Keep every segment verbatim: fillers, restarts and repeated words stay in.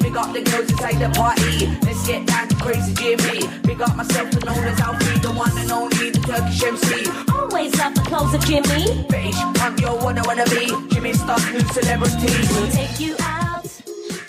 Big up the girls inside the party. Let's get down to crazy Jimmy. Big up myself and known as Alfie, the one and only, the Turkish M C. Always love the clothes of Jimmy. Bitch, I'm your one I wanna be. Jimmy Star's new celebrity. We'll take you out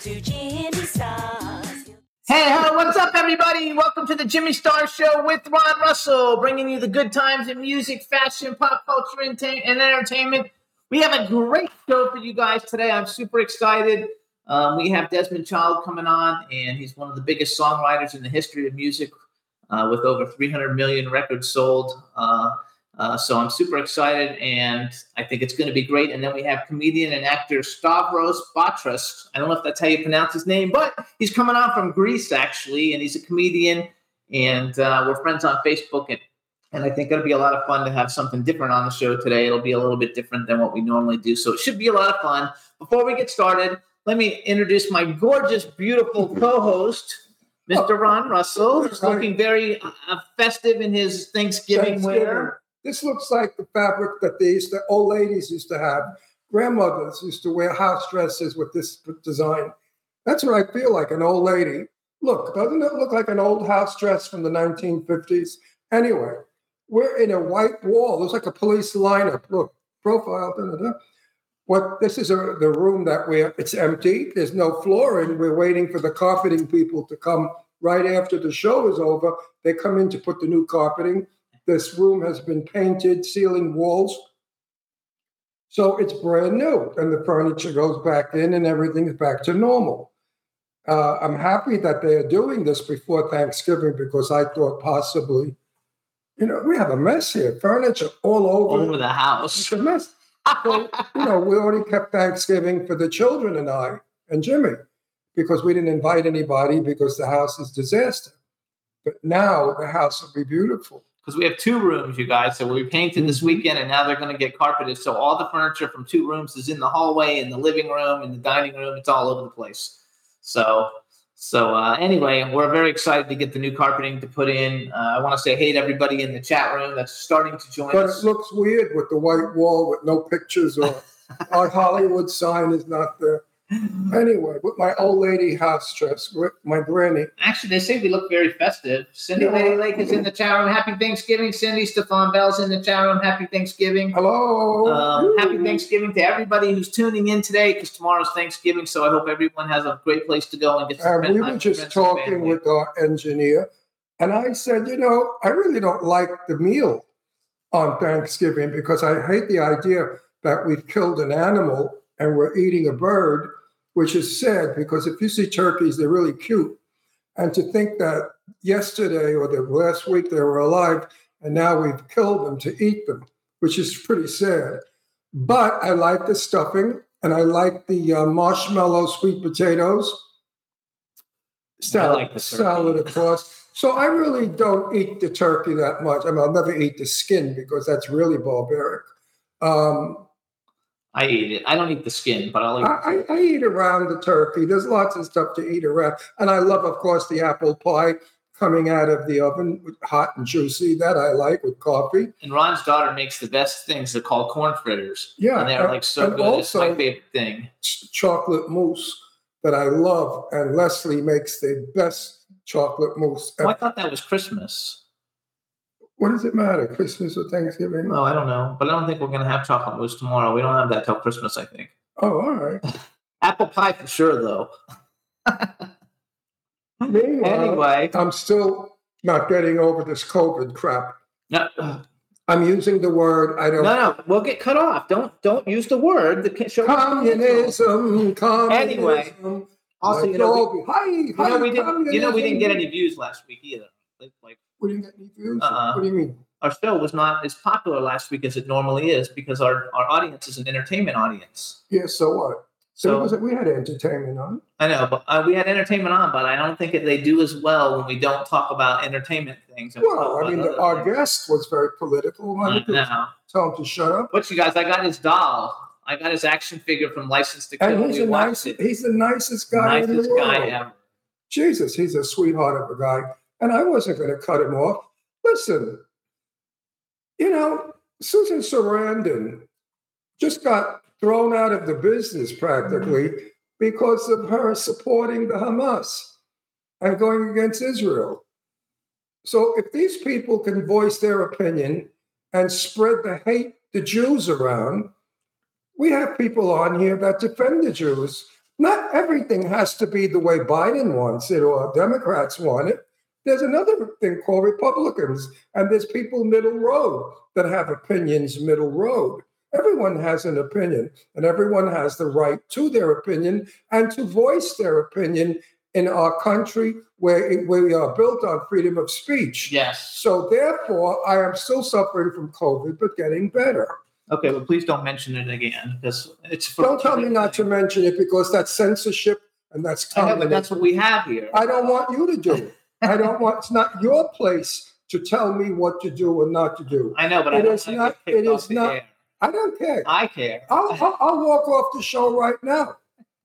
to Jimmy Star's. Hey, hello, what's up, everybody? Welcome to the Jimmy Star Show with Ron Russell, bringing you the good times in music, fashion, pop culture, and entertainment. We have a great show for you guys today. I'm super excited. Um, we have Desmond Child coming on, and he's one of the biggest songwriters in the history of music uh, with over three hundred million records sold. Uh, uh, so I'm super excited, and I think it's going to be great. And then we have comedian and actor Stavros Batras. I don't know if that's how you pronounce his name, but he's coming on from Greece, actually, and he's a comedian, and uh, we're friends on Facebook. And, and I think it'll be a lot of fun to have something different on the show today. It'll be a little bit different than what we normally do, so it should be a lot of fun. Before we get started, let me introduce my gorgeous, beautiful co-host, Mister Ron Russell, who's looking very uh, festive in his Thanksgiving, Thanksgiving wear. This looks like the fabric that they used to, old ladies used to have. Grandmothers used to wear house dresses with this design. That's what I feel like, an old lady. Look, doesn't it look like an old house dress from the nineteen fifties? Anyway, we're in a white wall. There's like a police lineup. Look, profile, da-da-da. What this is a, the room that we're, it's empty. There's no flooring. We're waiting for the carpeting people to come right after the show is over. They come in to put the new carpeting. This room has been painted, ceiling, walls. So it's brand new. And the furniture goes back in and everything is back to normal. Uh, I'm happy that they are doing this before Thanksgiving because I thought possibly, you know, we have a mess here. Furniture all over. All over the house. It's a mess. So, you know, we already kept Thanksgiving for the children and I and Jimmy because we didn't invite anybody because the house is disaster. But now the house will be beautiful. Because we have two rooms, you guys. So we painted this weekend and now they're going to get carpeted. So all the furniture from two rooms is in the hallway, in the living room, in the dining room. It's all over the place. So, so uh, anyway, we're very excited to get the new carpeting to put in. Uh, I want to say hey to everybody in the chat room that's starting to join but us. But it looks weird with the white wall with no pictures or our Hollywood sign is not there. Anyway, with my old lady house dress, with my granny. Actually, they say we look very festive. Cindy yeah. Lady Lake is in the chat room. Happy Thanksgiving, Cindy. Stefan Bell's in the chat room. Happy Thanksgiving. Hello. Um, happy Thanksgiving to everybody who's tuning in today because tomorrow's Thanksgiving, so I hope everyone has a great place to go and get to spend time. We were just talking with our engineer, and I said, you know, I really don't like the meal on Thanksgiving because I hate the idea that we've killed an animal and we're eating a bird, which is sad because if you see turkeys, they're really cute. And to think that yesterday or the last week they were alive and now we've killed them to eat them, which is pretty sad. But I like the stuffing and I like the uh, marshmallow sweet potatoes. Salad, I like the salad, of course. So I really don't eat the turkey that much. I mean, I'll never eat the skin because that's really barbaric. Um, I eat it. I don't eat the skin, but I'll eat it. I, I eat around the turkey. There's lots of stuff to eat around. And I love, of course, the apple pie coming out of the oven, hot and juicy. That I like with coffee. And Ron's daughter makes the best things. They're called corn fritters. Yeah. And they're like so good. It's my favorite thing. Ch- chocolate mousse that I love. And Leslie makes the best chocolate mousse. Well, I thought that was Christmas. What does it matter, Christmas or Thanksgiving? Oh, I don't know. But I don't think we're going to have chocolate mousse tomorrow. We don't have that till Christmas, I think. Oh, all right. Apple pie for sure, though. Anyway. I'm still not getting over this COVID crap. No. I'm using the word. I don't. No, no. We'll get cut off. Don't don't use the word. The show communism. Communism. Anyway. Also, like, you know, we, hi, you hi, know, we didn't, you know, we didn't get any views last week either. Like, we didn't get any views. Uh-uh. What do you mean? Our show was not as popular last week as it normally is because our, our audience is an entertainment audience. Yeah, so what? So it was, we had entertainment on. I know, but uh, we had entertainment on, but I don't think they do as well when we don't talk about entertainment things. Well, I mean, the, our things. guest was very political. I know. Tell him to shut up. But you guys, I got his doll. I got his action figure from License to Kill. And he's, a nice, he's the nicest guy nicest in the world. Guy ever. Jesus, he's a sweetheart of a guy. And I wasn't going to cut him off. Listen, you know, Susan Sarandon just got thrown out of the business practically mm-hmm. because of her supporting the Hamas and going against Israel. So if these people can voice their opinion and spread the hate to Jews around, we have people on here that defend the Jews. Not everything has to be the way Biden wants it or Democrats want it. There's another thing called Republicans, and there's people middle road that have opinions middle road. Everyone has an opinion, and everyone has the right to their opinion and to voice their opinion in our country where, it, where we are built on freedom of speech. Yes. So therefore, I am still suffering from COVID, but getting better. Okay, but well, please don't mention it again. Because it's don't tell me not to mention it because that's censorship and that's communism. I know, but that's what we have here. I don't want you to do it. I don't want. It's not your place to tell me what to do and not to do. I know, but it I don't is not. It is not. Air. I don't care. I care. I'll, I'll, I'll walk off the show right now.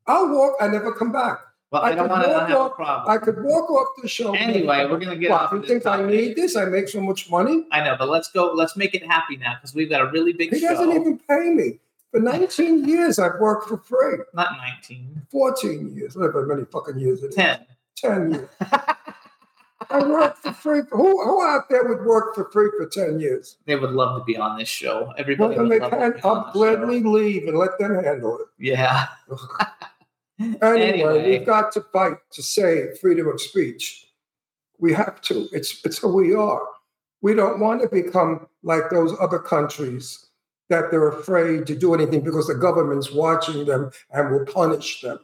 I'll walk. I never come back. Well, I, I don't want to have off, a problem. I could walk off the show. Anyway, we're going to get off. You think topic. I need this? I make so much money. I know, but let's go. Let's make it happy now because we've got a really big he show. He doesn't even pay me. For nineteen years, I've worked for free. Not nineteen. fourteen years. Whatever many fucking years it is. ten. ten years. I worked for free. Who, who out there would work for free for ten years? They would love to be on this show. Everybody well, would love can, to be I'll gladly leave and let them handle it. Yeah. anyway, anyway, we've got to fight to save freedom of speech. We have to. It's, it's who we are. We don't want to become like those other countries that they're afraid to do anything because the government's watching them and will punish them.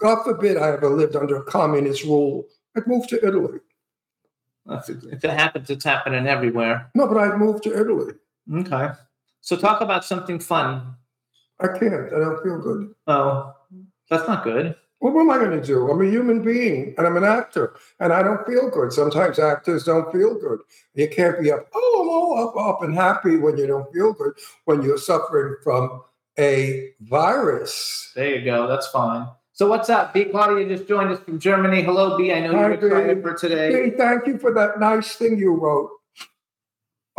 God forbid I ever lived under communist rule. I'd move to Italy. If it happens, it's happening everywhere. No, but I've moved to Italy. Okay. So talk about something fun. I can't. I don't feel good. Oh, that's not good. Well, what am I going to do? I'm a human being, and I'm an actor, and I don't feel good. Sometimes actors don't feel good. You can't be up, oh, I'm all up, up and happy when you don't feel good, when you're suffering from a virus. There you go. That's fine. So what's up, B? Claudia just joined us from Germany. Hello, B. I know you're excited for today. B, thank you for that nice thing you wrote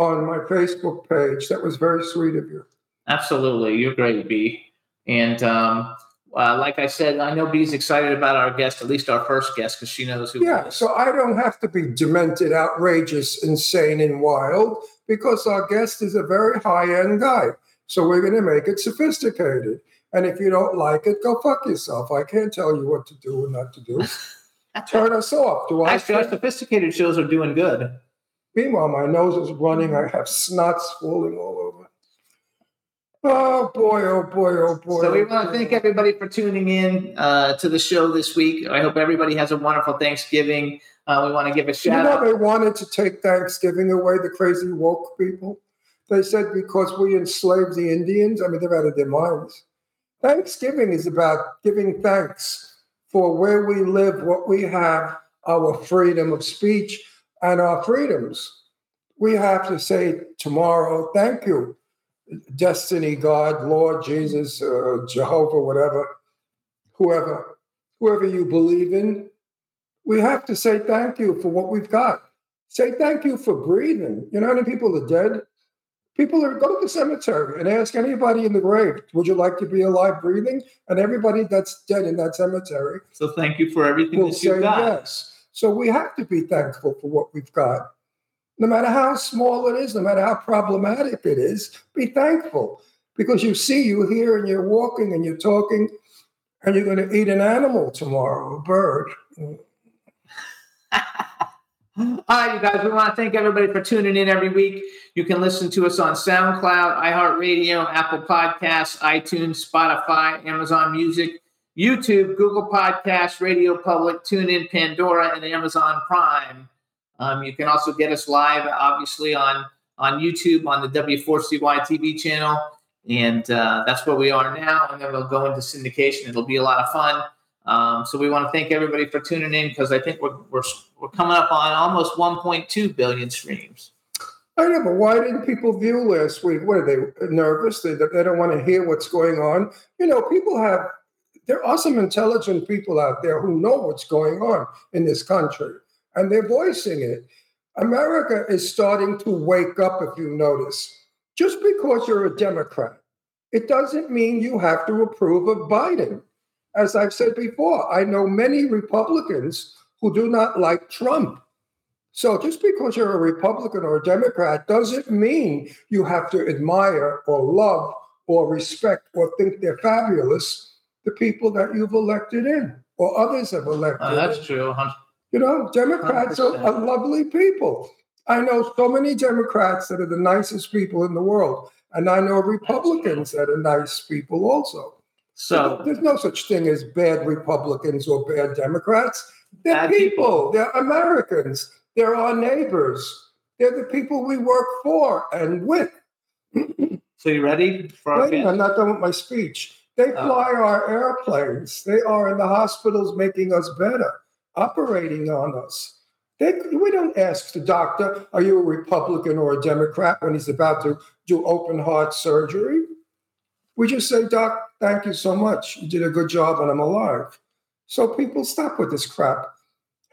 on my Facebook page. That was very sweet of you. Absolutely. You're great, B. And um, uh, like I said, I know B's excited about our guest, at least our first guest, because she knows who Yeah, so I don't have to be demented, outrageous, insane, and wild, because our guest is a very high-end guy. So we're going to make it sophisticated. And if you don't like it, go fuck yourself. I can't tell you what to do and not to do. Turn us off. Do I Actually, our sophisticated shows are doing good. Meanwhile, my nose is running. I have snots falling all over. Oh, boy, oh, boy, oh, boy. So we want to thank everybody for tuning in uh, to the show this week. I hope everybody has a wonderful Thanksgiving. Uh, we want to give a shout out. You know, they wanted to take Thanksgiving away, the crazy woke people. They said because we enslaved the Indians. I mean, they're out of their minds. Thanksgiving is about giving thanks for where we live, what we have, our freedom of speech, and our freedoms. We have to say tomorrow, thank you, Destiny, God, Lord, Jesus, uh, Jehovah, whatever, whoever, whoever you believe in. We have to say thank you for what we've got. Say thank you for breathing. You know how many people are dead? People are, go to the cemetery and ask anybody in the grave, would you like to be alive breathing? And everybody that's dead in that cemetery. So thank you for everything will that you've got. Yes. So we have to be thankful for what we've got. No matter how small it is, no matter how problematic it is, be thankful. Because you see, you hear, and you're walking, and you're talking, and you're going to eat an animal tomorrow, a bird. All right, you guys, we want to thank everybody for tuning in every week. You can listen to us on SoundCloud, iHeartRadio, Apple Podcasts, iTunes, Spotify, Amazon Music, YouTube, Google Podcasts, Radio Public, TuneIn, Pandora, and Amazon Prime. Um, you can also get us live, obviously, on, on YouTube, on the W four C Y T V channel. And uh, that's where we are now. And then we'll go into syndication. It'll be a lot of fun. Um, so we want to thank everybody for tuning in, because I think we're, we're we're coming up on almost one point two billion streams. I know, but why didn't people view last week? What are they, nervous? They, they don't want to hear what's going on. You know, people have, there are some intelligent people out there who know what's going on in this country, and they're voicing it. America is starting to wake up, if you notice. Just because you're a Democrat, it doesn't mean you have to approve of Biden. As I've said before, I know many Republicans who do not like Trump. So just because you're a Republican or a Democrat doesn't mean you have to admire or love or respect or think they're fabulous, the people that you've elected in or others have elected. Oh, that's true. one hundred percent. You know, Democrats are, are lovely people. I know so many Democrats that are the nicest people in the world, and I know Republicans that are nice people also. So there's no such thing as bad Republicans or bad Democrats. They're people. people. They're Americans. They're our neighbors. They're the people we work for and with. So you ready? For our I'm not done with my speech. They fly oh. our airplanes. They are in the hospitals making us better, operating on us. They, we don't ask the doctor, are you a Republican or a Democrat, when he's about to do open heart surgery. We just say, Doc, thank you so much. You did a good job and I'm alive. So people, stop with this crap,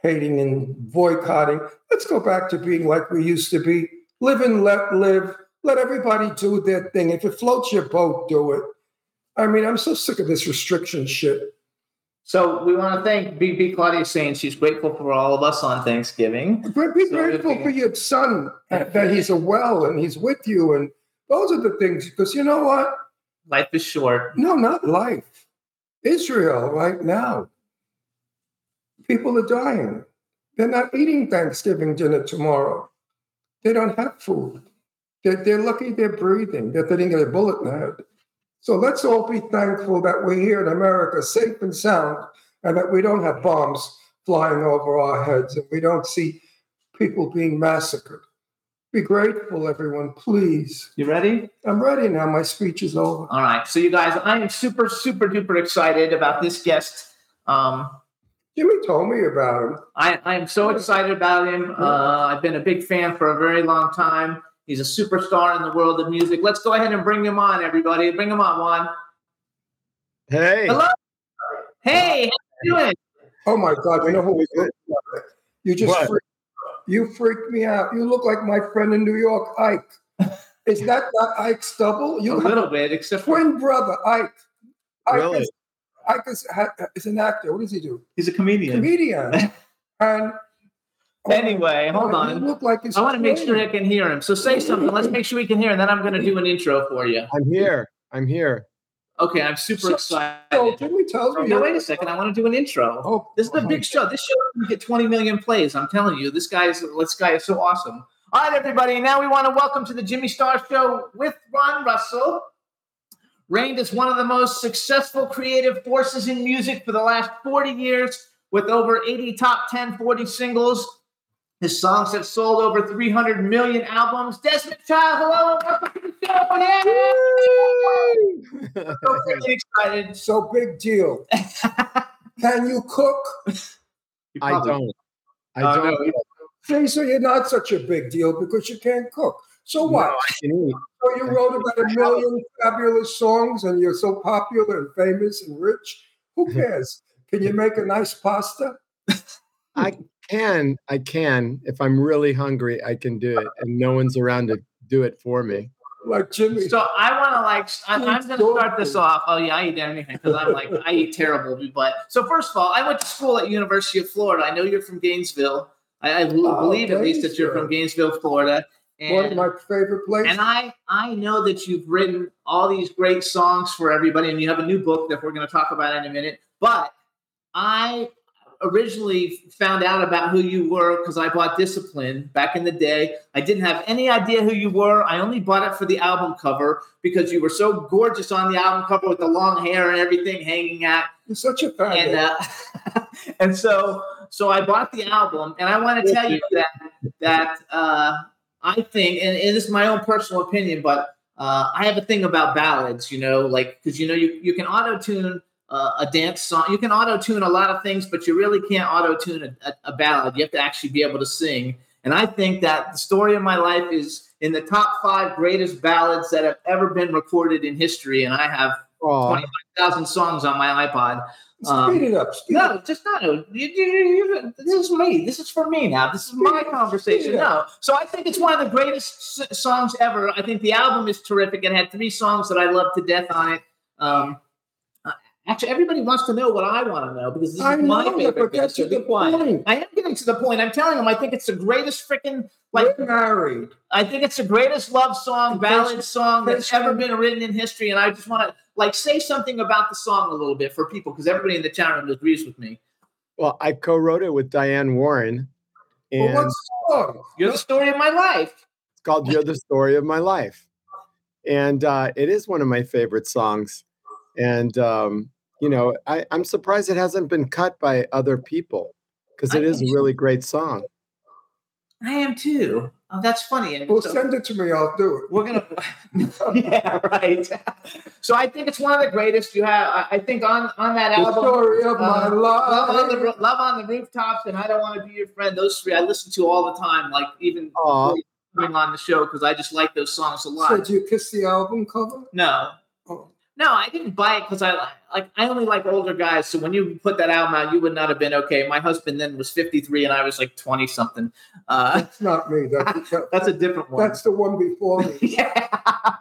hating and boycotting. Let's go back to being like we used to be. Live and let live. Let everybody do their thing. If it floats your boat, do it. I mean, I'm so sick of this restriction shit. So we want to thank B B Claudia, saying she's grateful for all of us on Thanksgiving. But be so grateful for your son, that he's a well and he's with you. And those are the things, because you know what? Life is short. No, not life. Israel right now. People are dying. They're not eating Thanksgiving dinner tomorrow. They don't have food. They're, they're lucky they're breathing, that they didn't get a bullet in the head. So let's all be thankful that we're here in America, safe and sound, and that we don't have bombs flying over our heads and we don't see people being massacred. Be grateful, everyone, please. You ready? I'm ready now. My speech is over. All right. So, you guys, I am super, super duper excited about this guest. Um, Jimmy told me about him. I, I am so excited about him. Uh, I've been a big fan for a very long time. He's a superstar in the world of music. Let's go ahead and bring him on, everybody. Bring him on, Juan. Hey. Hello. Hey, how are you doing? Oh, my God. You know who we did? You just what? Freaked You freaked me out. You look like my friend in New York, Ike. Is that not Ike Stubble? You a little bit, except twin for... brother Ike. Ike, really? is, Ike is, is an actor. What does he do? He's a comedian. Comedian. And anyway, oh, hold on. You look like his I want to make sure I can hear him. So say something. Let's make sure we can hear, and then I'm going to do an intro for you. I'm here. I'm here. Okay, I'm super so, excited. So Jimmy tells me. No, wait a second. I want to do an intro. Oh, this is a big show. This show is going to get twenty million plays. I'm telling you, this guy is this guy is so awesome. All right, everybody. Now we want to welcome to the Jimmy Star Show with Ron Russell, reigned as one of the most successful creative forces in music for the last forty years, with over eighty top ten, forty singles. His songs have sold over three hundred million albums. Desmond Child, hello, welcome to the show. So really excited. So big deal. Can you cook? You I don't. I uh, don't. No. See, so you're not such a big deal because you can't cook. So what? No, I can eat. So you wrote about a million fabulous songs and you're so popular and famous and rich. Who cares? Can you make a nice pasta? I can, I can. If I'm really hungry, I can do it, and no one's around to do it for me. Like Jimmy. So I want to like. I'm, I'm going to start this off. Oh yeah, I eat anything because I'm like I eat terrible. But so first of all, I went to school at University of Florida. I know you're from Gainesville. I, I oh, believe at least that you're from Gainesville, Florida. And, one of my favorite places. And I, I know that you've written all these great songs for everybody, and you have a new book that we're going to talk about in a minute. But I. originally found out about who you were because I bought Discipline back in the day. I didn't have any idea who you were. I only bought it for the album cover because you were so gorgeous on the album cover with the long hair and everything hanging out. You're such a fan. And, uh, and so so I bought the album, and I want to tell you that that uh, I think, and, and this is my own personal opinion, but uh, I have a thing about ballads, you know, like because, you know, you, you can auto-tune Uh, a dance song. You can auto-tune a lot of things, but you really can't auto-tune a, a, a ballad. You have to actually be able to sing. And I think that the story of my life is in the top five greatest ballads that have ever been recorded in history. And I have twenty-five thousand songs on my iPod. Um, speed it up. Speed no, up. just not. You, you, you, this is me. This is for me now. This is my conversation now. So I think it's one of the greatest s- songs ever. I think the album is terrific. It had three songs that I love to death on it. Um, Actually, everybody wants to know what I want to know because this is I my know, favorite picture. Be quiet. I am getting to the point. I'm telling them I think it's the greatest freaking like. We're married. I think it's the greatest love song, ballad song that's ever been written in history. And I just want to like say something about the song a little bit for people because everybody in the chat room agrees with me. Well, I co-wrote it with Diane Warren. And well, what song? You're the story of my life. It's called "You're the Story of My Life," and uh, it is one of my favorite songs. And um, you know, I, I'm surprised it hasn't been cut by other people because it is a really great song. I am too. Oh, that's funny. Well, so, send it to me. I'll do it. We're gonna. Yeah, right. So I think it's one of the greatest you have. I think on, on that the album, story of uh, my love. Love on, the, love on the Rooftops, and I Don't Want to Be Your Friend. Those three I listen to all the time. Like even coming on the show because I just like those songs a lot. So did you kiss the album cover? No. Oh. No, I didn't buy it because I like I only like older guys. So when you put that album out, you would not have been okay. My husband then was fifty-three, and I was like twenty something. Uh, that's not me. That's, that, that's a different one. That's the one before me. Yeah.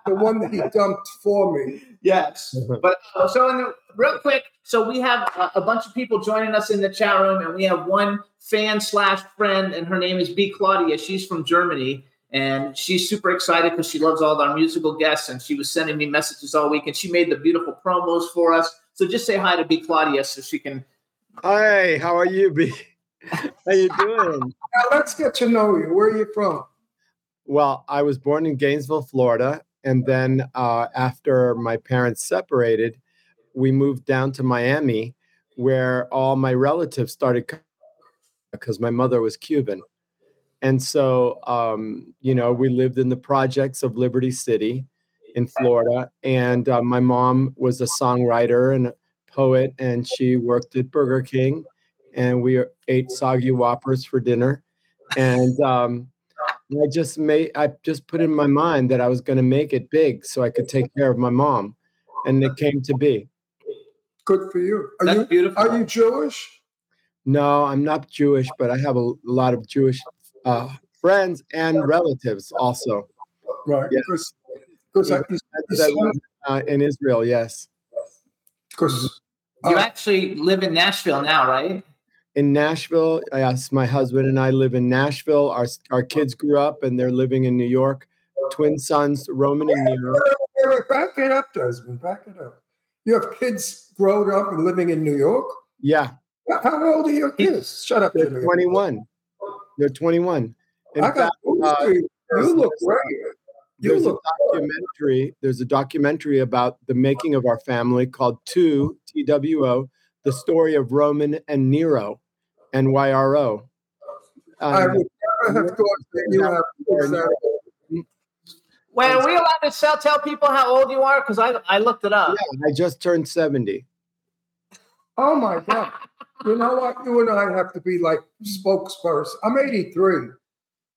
The one that he dumped for me. Yes. But uh, so in the, real quick, so we have a, a bunch of people joining us in the chat room, and we have one fan slash friend, and her name is B Claudia. She's from Germany. And she's super excited because she loves all our musical guests, and she was sending me messages all week, and she made the beautiful promos for us. So just say hi to B. Claudia so she can. Hi, how are you, B? How you doing? Now let's get to know you. Where are you from? Well, I was born in Gainesville, Florida, and then uh, after my parents separated, we moved down to Miami, where all my relatives started coming because my mother was Cuban. And so, um, you know, we lived in the projects of Liberty City in Florida. And uh, my mom was a songwriter and a poet, and she worked at Burger King. And we ate soggy Whoppers for dinner. And um, I just made, I just put in my mind that I was going to make it big so I could take care of my mom. And it came to be. Good for you. Are That's you beautiful. Are you Jewish? No, I'm not Jewish, but I have a lot of Jewish Uh, friends and relatives also. Right. Yes. Cause, cause I, I, uh, in Israel, yes. Cause, uh, you actually live in Nashville now, right? In Nashville, yes. My husband and I live in Nashville. Our our kids grew up and they're living in New York. Twin sons, Roman and Nero. Back it up, Desmond. Back it up. You have kids grown up and living in New York? Yeah. How old are your kids? Shut up. They're twenty-one. They're twenty-one. In I fact, got uh, you look great. You there's look a documentary. Great. There's a documentary about the making of our family called Two T W O, the story of Roman and Nero, N Y R O. Um, I would never have thought that you have. Well, are we allowed to sell, tell people how old you are? Because I I looked it up. Yeah, I just turned seventy. Oh my God. You know what? You and I have to be like spokespersons. I'm eighty-three,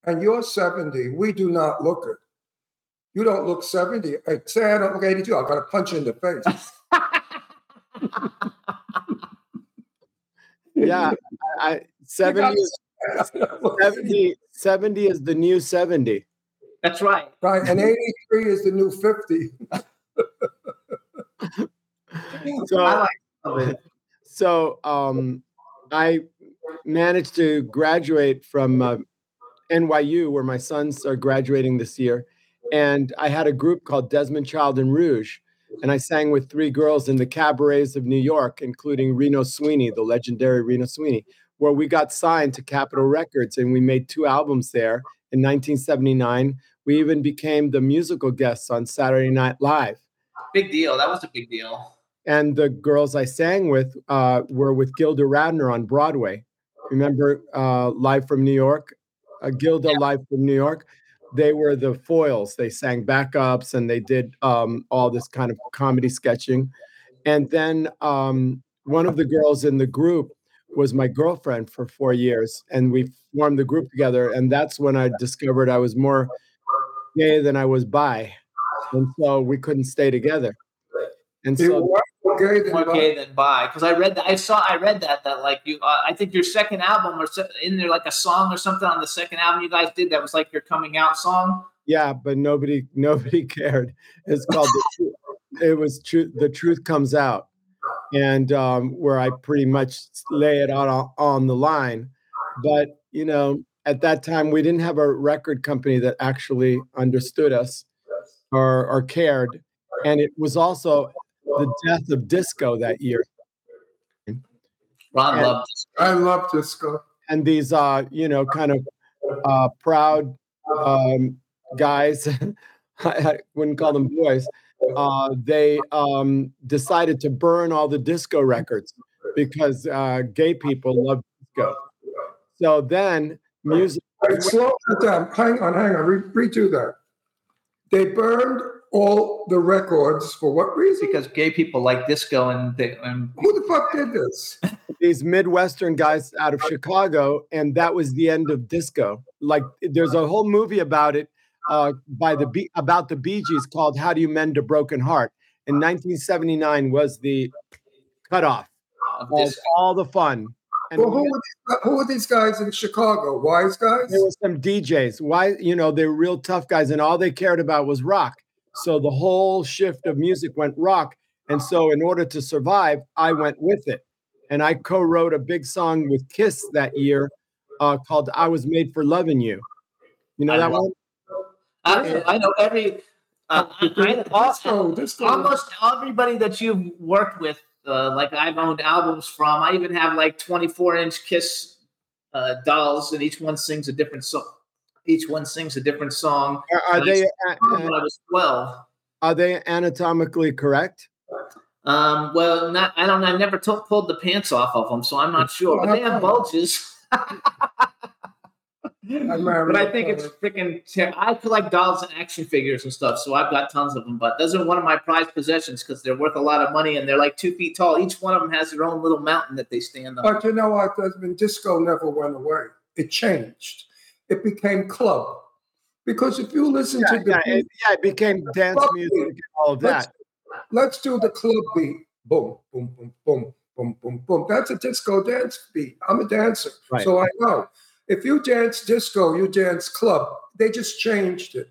and you're seventy. We do not look it. You don't look seventy. I say I don't look eighty-two. I've got to punch you in the face. Yeah, I, seventy, is, seventy. seventy is the new seventy. That's right. Right, and eighty-three is the new fifty. So I like it. So um, I managed to graduate from uh, N Y U, where my sons are graduating this year. And I had a group called Desmond Child and Rouge. and I sang with three girls in the cabarets of New York, including Reno Sweeney, the legendary Reno Sweeney, where we got signed to Capitol Records, and we made two albums there in nineteen seventy-nine. We even became the musical guests on Saturday Night Live. Big deal. That was a big deal. And the girls I sang with uh, were with Gilda Radner on Broadway. Remember uh, Live from New York? Uh, Gilda yeah. Live from New York. They were the foils. They sang backups and they did um, all this kind of comedy sketching. And then um, one of the girls in the group was my girlfriend for four years. And we formed the group together. And that's when I discovered I was more gay than I was bi. And so we couldn't stay together. And you so more gay than, more bi. Gay than bi. Because I read that, I saw, I read that, that like you, uh, I think your second album or se- in there, like a song or something on the second album you guys did that was like your coming out song. Yeah, but nobody, nobody cared. It's called, the it was true. The Truth Comes Out. And um, where I pretty much lay it out on, on the line. But, you know, at that time, we didn't have a record company that actually understood us or, or cared. And it was also the death of disco that year. Ron loved disco. I love disco. And these, uh, you know, kind of uh, proud um, guys, I wouldn't call them boys, uh, they um, decided to burn all the disco records because uh, gay people love disco. So then music... Wait, slow down. Hang on, hang on. Re- redo that. They burned... all the records for what reason? Because gay people like disco, and they and who the fuck did this? These Midwestern guys out of Chicago, and that was the end of disco. Like, there's a whole movie about it, uh, by the B- about the Bee Gees called "How Do You Mend a Broken Heart?" And nineteen seventy-nine was the cutoff of all the fun. And well, who were, these, who were these guys in Chicago? Wise guys? There were some D Js. Why, you know, they were real tough guys, and all they cared about was rock. So the whole shift of music went rock. And so in order to survive, I went with it. And I co-wrote a big song with Kiss that year uh, called I Was Made for Loving You. You know I that know. one? I, I know every, uh, I, also, almost everybody that you've worked with, uh, like I've owned albums from. I even have like twenty-four inch Kiss uh, dolls, and each one sings a different song. Each one sings a different song. Are, are they? I, uh, when I was twelve. Are they anatomically correct? Um, well, not. I don't. I never t- pulled the pants off of them, so I'm not sure. But they have bulges. But I think it's freaking terrible. I collect dolls and action figures and stuff, so I've got tons of them. But those are one of my prized possessions because they're worth a lot of money, and they're like two feet tall. Each one of them has their own little mountain that they stand on. But you know what, Desmond? Disco never went away. It changed. It became club, because if you listen yeah, to the yeah, beat, it, yeah, it became dance music beat. And all of that. Let's, let's do the club beat. Boom, boom, boom, boom, boom, boom, boom. That's a disco dance beat. I'm a dancer, right. So I know. If you dance disco, you dance club. They just changed it.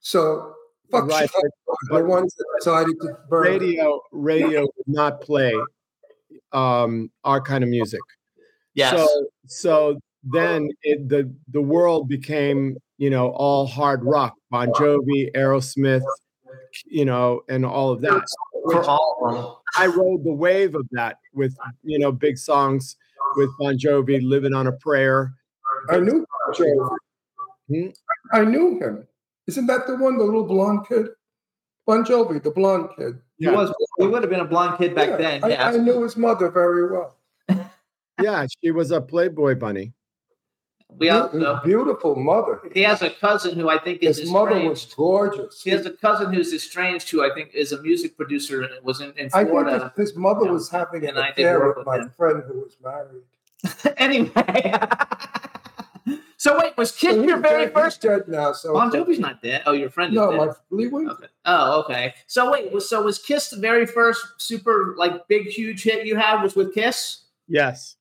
So fuck right. Chicago, but the ones that decided to burn. Radio, radio would not play um, our kind of music. Yes. So, so. Then it, the the world became, you know, all hard rock, Bon Jovi, Aerosmith, you know, and all of that. For all, I rode the wave of that with, you know, big songs with Bon Jovi, "Living on a Prayer." I knew Bon Jovi. Hmm? I knew him. Isn't that the one, the little blonde kid? Bon Jovi, the blonde kid. Yeah. He was. He would have been a blonde kid back yeah, then. I, yeah. I knew his mother very well. Yeah, she was a Playboy bunny. We also, beautiful mother. He has a cousin who I think is his estranged. Mother was gorgeous. He has a cousin who's estranged, who I think is a music producer and was in, in Florida. I think his mother yeah. was having an affair with my him. friend who was married. Anyway, so wait, was Kiss so your very dead, first? He's dead now. So Bon Jovi's not dead. Oh, your friend is no, dead. No, my Lee Wynn. Okay. Oh, okay. So wait, was, so was Kiss the very first super like big huge hit you had was with Kiss? Yes.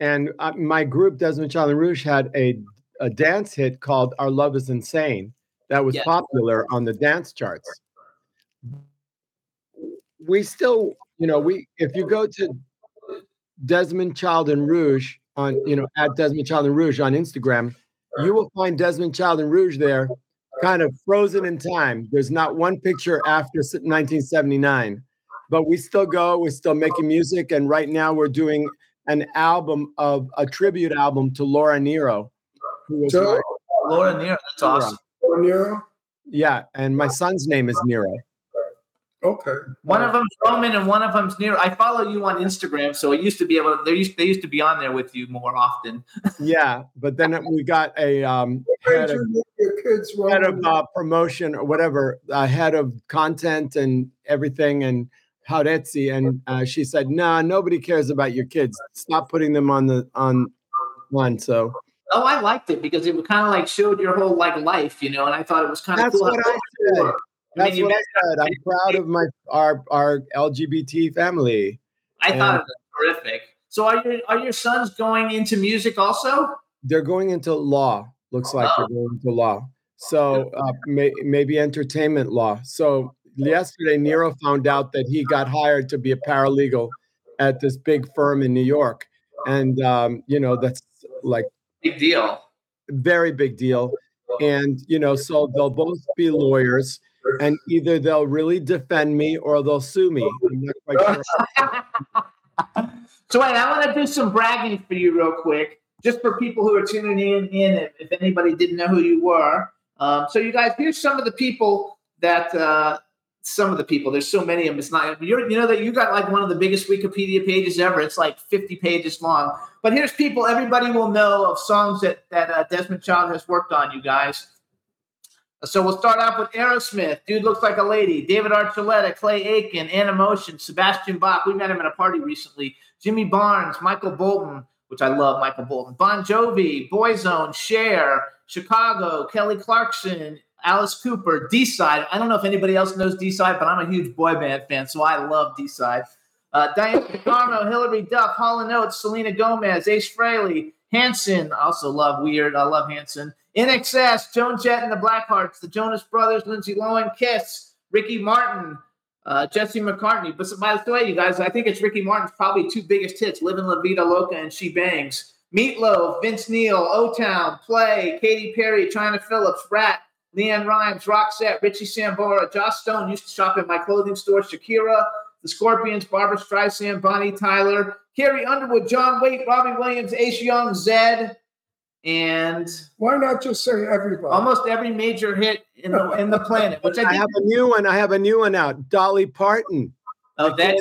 And uh, my group, Desmond Child and Rouge, had a, a dance hit called "Our Love Is Insane" that was yeah. popular on the dance charts. We still, you know, we if you go to Desmond Child and Rouge on, you know, at Desmond Child and Rouge on Instagram, you will find Desmond Child and Rouge there kind of frozen in time. There's not one picture after nineteen seventy-nine, but we still go, we're still making music. And right now we're doing an album of a tribute album to Laura Nyro. Who was so, Laura Nyro, that's Nero. Awesome. Laura Nyro? Yeah, and my son's name is Nero. Okay. One of them's Roman and one of them's Nero. I follow you on Instagram, so I used to be able to, they used, they used to be on there with you more often. Yeah, but then we got a um, head of, kids head of uh, promotion or whatever, uh, head of content and everything, and Hauretzi, and uh, she said, "Nah, nobody cares about your kids. Stop putting them on the on one." So. Oh, I liked it because it kind of like showed your whole like life, you know, and I thought it was kind of cool. That's what I said. I That's mean, what I said. I'm proud of my our our L G B T family. I and thought it was terrific. So are your are your sons going into music also? They're going into law. Looks like oh. they're going into law. So uh, may, maybe entertainment law. So yesterday, Nero found out that he got hired to be a paralegal at this big firm in New York, and um, you know that's like. Big deal. Very big deal. And, you know, so they'll both be lawyers and either they'll really defend me or they'll sue me. I'm not quite sure. So wait, I want to do some bragging for you real quick, just for people who are tuning in, in if, if anybody didn't know who you were. Um, so you guys, here's some of the people that, uh, some of the people, there's so many of them. It's not, you're, you know that you got like one of the biggest Wikipedia pages ever. It's like fifty pages long. But here's people everybody will know of songs that, that uh, Desmond Child has worked on, you guys. So we'll start off with Aerosmith, Dude Looks Like a Lady, David Archuleta, Clay Aiken, Animotion, Sebastian Bach. We met him at a party recently. Jimmy Barnes, Michael Bolton, which I love Michael Bolton, Bon Jovi, Boyzone, Cher, Chicago, Kelly Clarkson, Alice Cooper, D-Side. I don't know if anybody else knows D-Side, but I'm a huge boy band fan, so I love D-Side. Uh, Diane Warren, Hillary Duff, Hall and Oates, Selena Gomez, Ace Frehley, Hanson. I also love Weird. I love Hanson. N X S, Joan Jett and the Blackhearts, the Jonas Brothers, Lindsay Lohan, Kiss, Ricky Martin, uh, Jesse McCartney. But by the way, you guys, I think it's Ricky Martin's probably two biggest hits, Livin' La Vida Loca and She Bangs. Meat Loaf, Vince Neil, O-Town, Play, Katy Perry, China Phillips, Rat, Leanne Rimes, Roxette, Richie Sambora, Josh Stone used to shop at my clothing store, Shakira, The Scorpions, Barbra Streisand, Bonnie Tyler, Carrie Underwood, John Waite, Robbie Williams, Ace Young, Zedd, and... Why not just say everybody? Almost every major hit in the, in the planet. Which I, think I have a new one. I have a new one out. Dolly Parton. Oh, that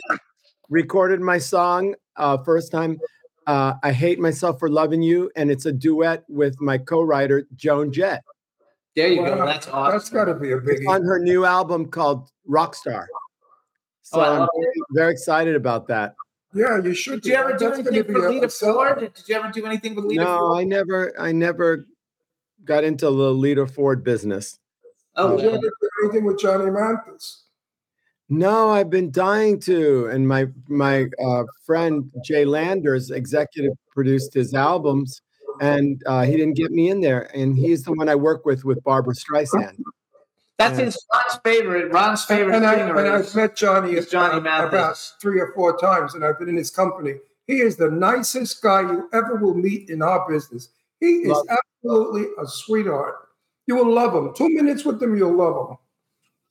recorded my song uh, first time. Uh, I Hate Myself for Loving You, and it's a duet with my co-writer, Joan Jett. There you wow. go. That's awesome. That's got to be a big on her new album called Rockstar. So oh, I'm very, very excited about that. Yeah, you should. Did you ever do anything with Lita Ford? Did you ever do anything with Lita Ford? No, I never. I never got into the Lita Ford business. Oh, did you ever do anything with Johnny Mathis? No, I've been dying to. And my my uh, friend Jay Landers executive produced his albums. And uh, he didn't get me in there. And he's the one I work with with Barbra Streisand. That's and, his Ron's favorite. Ron's favorite. And, I, and I've met Johnny, is Johnny Mathis about three or four times, and I've been in his company. He is the nicest guy you ever will meet in our business. He is love absolutely him. a sweetheart. You will love him. Two minutes with him, you'll love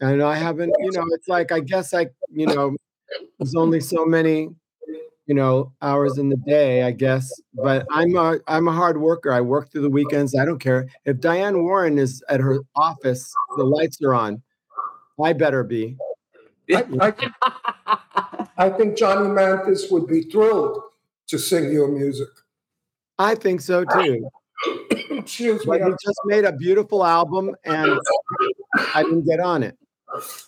him. And I haven't, you know, it's like, I guess I, you know, there's only so many... you know, hours in the day, I guess. But I'm a I'm a hard worker. I work through the weekends. I don't care. If Diane Warren is at her office, the lights are on. I better be. I, I, I think Johnny Mathis would be thrilled to sing your music. I think so too. Excuse me. But he just made a beautiful album and I didn't get on it.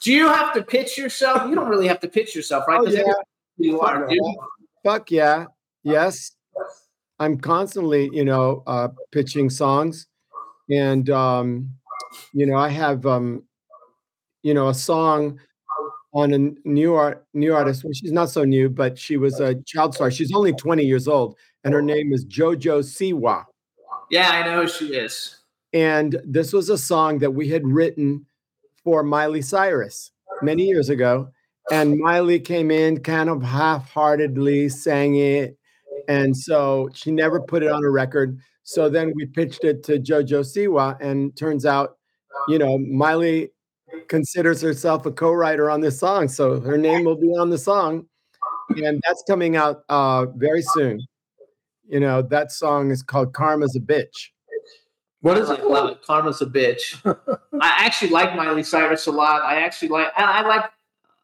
Do you have to pitch yourself? You don't really have to pitch yourself, right? Oh, yeah. You are, dude. Fuck yeah. Yes. I'm constantly, you know, uh, pitching songs. And, um, you know, I have, um, you know, a song on a new art, new artist. Well, she's not so new, but she was a child star. She's only twenty years old. And her name is JoJo Siwa. Yeah, I know who she is. And this was a song that we had written for Miley Cyrus many years ago. And Miley came in kind of half-heartedly, sang it. And so she never put it on a record. So then we pitched it to JoJo Siwa. And turns out you know, Miley considers herself a co-writer on this song, so her name will be on the song, and that's coming out uh, very soon. You know, that song is called "Karma's a Bitch." What is it? Love it. Karma's a bitch. I actually like Miley Cyrus a lot. I actually like. I, I like.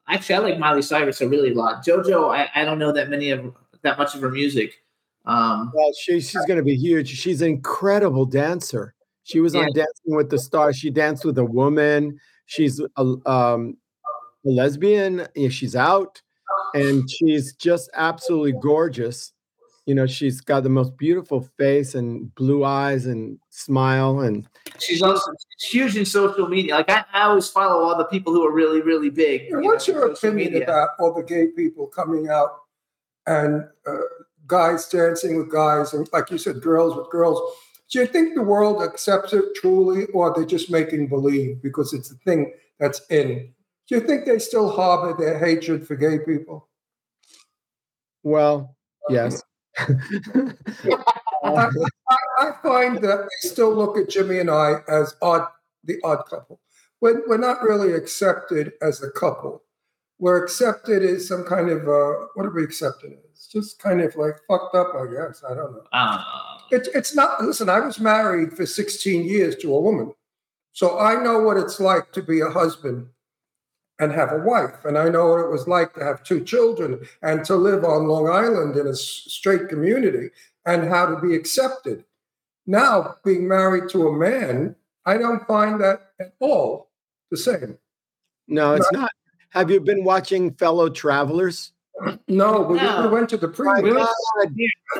Actually, I like Miley Cyrus a really lot. JoJo, I, I don't know that many of that much of her music. Um, well, she she's going to be huge. She's an incredible dancer. She was yeah. on Dancing with the Stars. She danced with a woman. She's a, um, a lesbian. She's out, and she's just absolutely gorgeous. You know, she's got the most beautiful face and blue eyes and smile, and she's also huge in social media. Like I, I always follow all the people who are really, really big. Yeah, you what's know, your opinion media. about all the gay people coming out and uh, guys dancing with guys, and like you said, girls with girls? Do you think the world accepts it truly, or they're just making believe because it's the thing that's in? Do you think they still harbor their hatred for gay people? Well, yes. I, I find that they still look at Jimmy and I as odd, the odd couple. We're, we're not really accepted as a couple. We're accepted as some kind of, uh, what are we accepted as? Just kind of like fucked up, I guess. I don't know. Uh, it, it's not, listen, I was married for sixteen years to a woman. So I know what it's like to be a husband and have a wife. And I know what it was like to have two children and to live on Long Island in a straight community and how to be accepted. Now, being married to a man, I don't find that at all the same. No, it's not. not. Have you been watching Fellow Travelers? No, we, no. we went to the preview.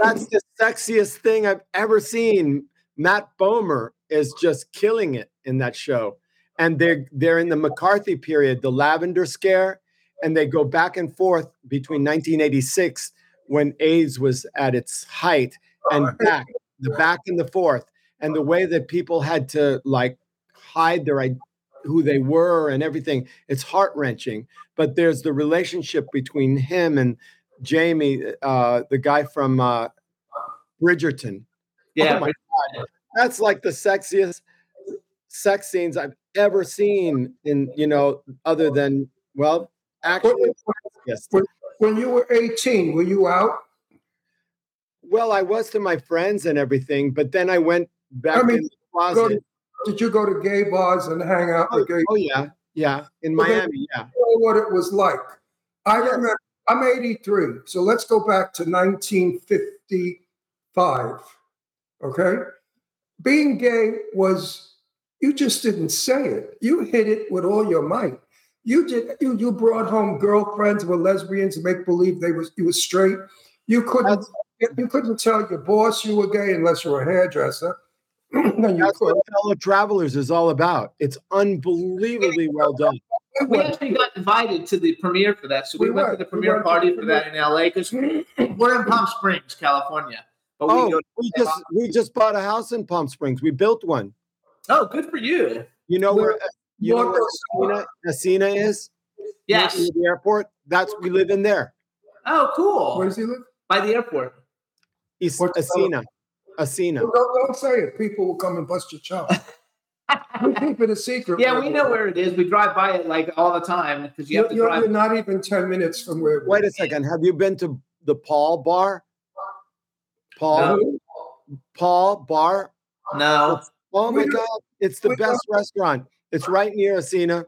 That's the sexiest thing I've ever seen. Matt Bomer is just killing it in that show. And they're, they're in the McCarthy period, the Lavender Scare, and they go back and forth between nineteen eighty-six, when AIDS was at its height, and back, the back and the forth, and the way that people had to, like, hide their who they were and everything. It's heart-wrenching. But there's the relationship between him and Jamie, uh, the guy from uh, Bridgerton. Yeah. Oh, my God. That's, like, the sexiest sex scenes I've ever seen in, you know, other than, well, actually. Yes. When, when you were eighteen, were you out? Well, I was to my friends and everything, but then I went back I mean, in the closet. To, did you go to gay bars and hang out oh, with gay Oh, yeah. Yeah. In well, Miami, yeah. You know what it was like. I yes. remember, I'm eighty-three, so let's go back to nineteen fifty-five, okay? Being gay was... You just didn't say it. You hit it with all your might. You did. You, you brought home girlfriends who were lesbians and make believe they was you were straight. You couldn't. That's, you couldn't tell your boss you were gay unless you were a hairdresser. No, you that's could. What Fellow Travelers is all about. It's unbelievably well done. We actually got invited to the premiere for that, so we, we went, went to the premiere we party the for premiere. that in L A because we're in Palm Springs, California. But oh, we, go we just Palm. we just bought a house in Palm Springs. We built one. Oh, good for you. You know where, you know where Messina is? Yes. Near the airport? That's, we live in there. Oh, cool. Where does he live? By the airport. East Messina. Messina. Don't, don't say it. People will come and bust your child. We keep it a secret. Yeah, we know where it is. We drive by it like all the time. because you you're, have to you're, drive. You're not even ten minutes from where it Wait is. Wait a second. Have you been to the Paul Bar? Paul? No. Paul Bar? No. Oh, my God. It's the best restaurant. It's right near Asena.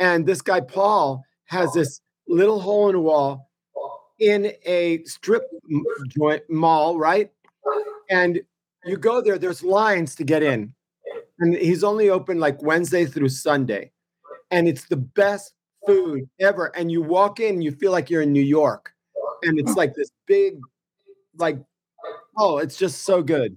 And this guy, Paul, has this little hole in the wall in a strip joint mall, right? And you go there. There's lines to get in. And he's only open like Wednesday through Sunday. And it's the best food ever. And you walk in, you feel like you're in New York. And it's like this big, like, oh, it's just so good.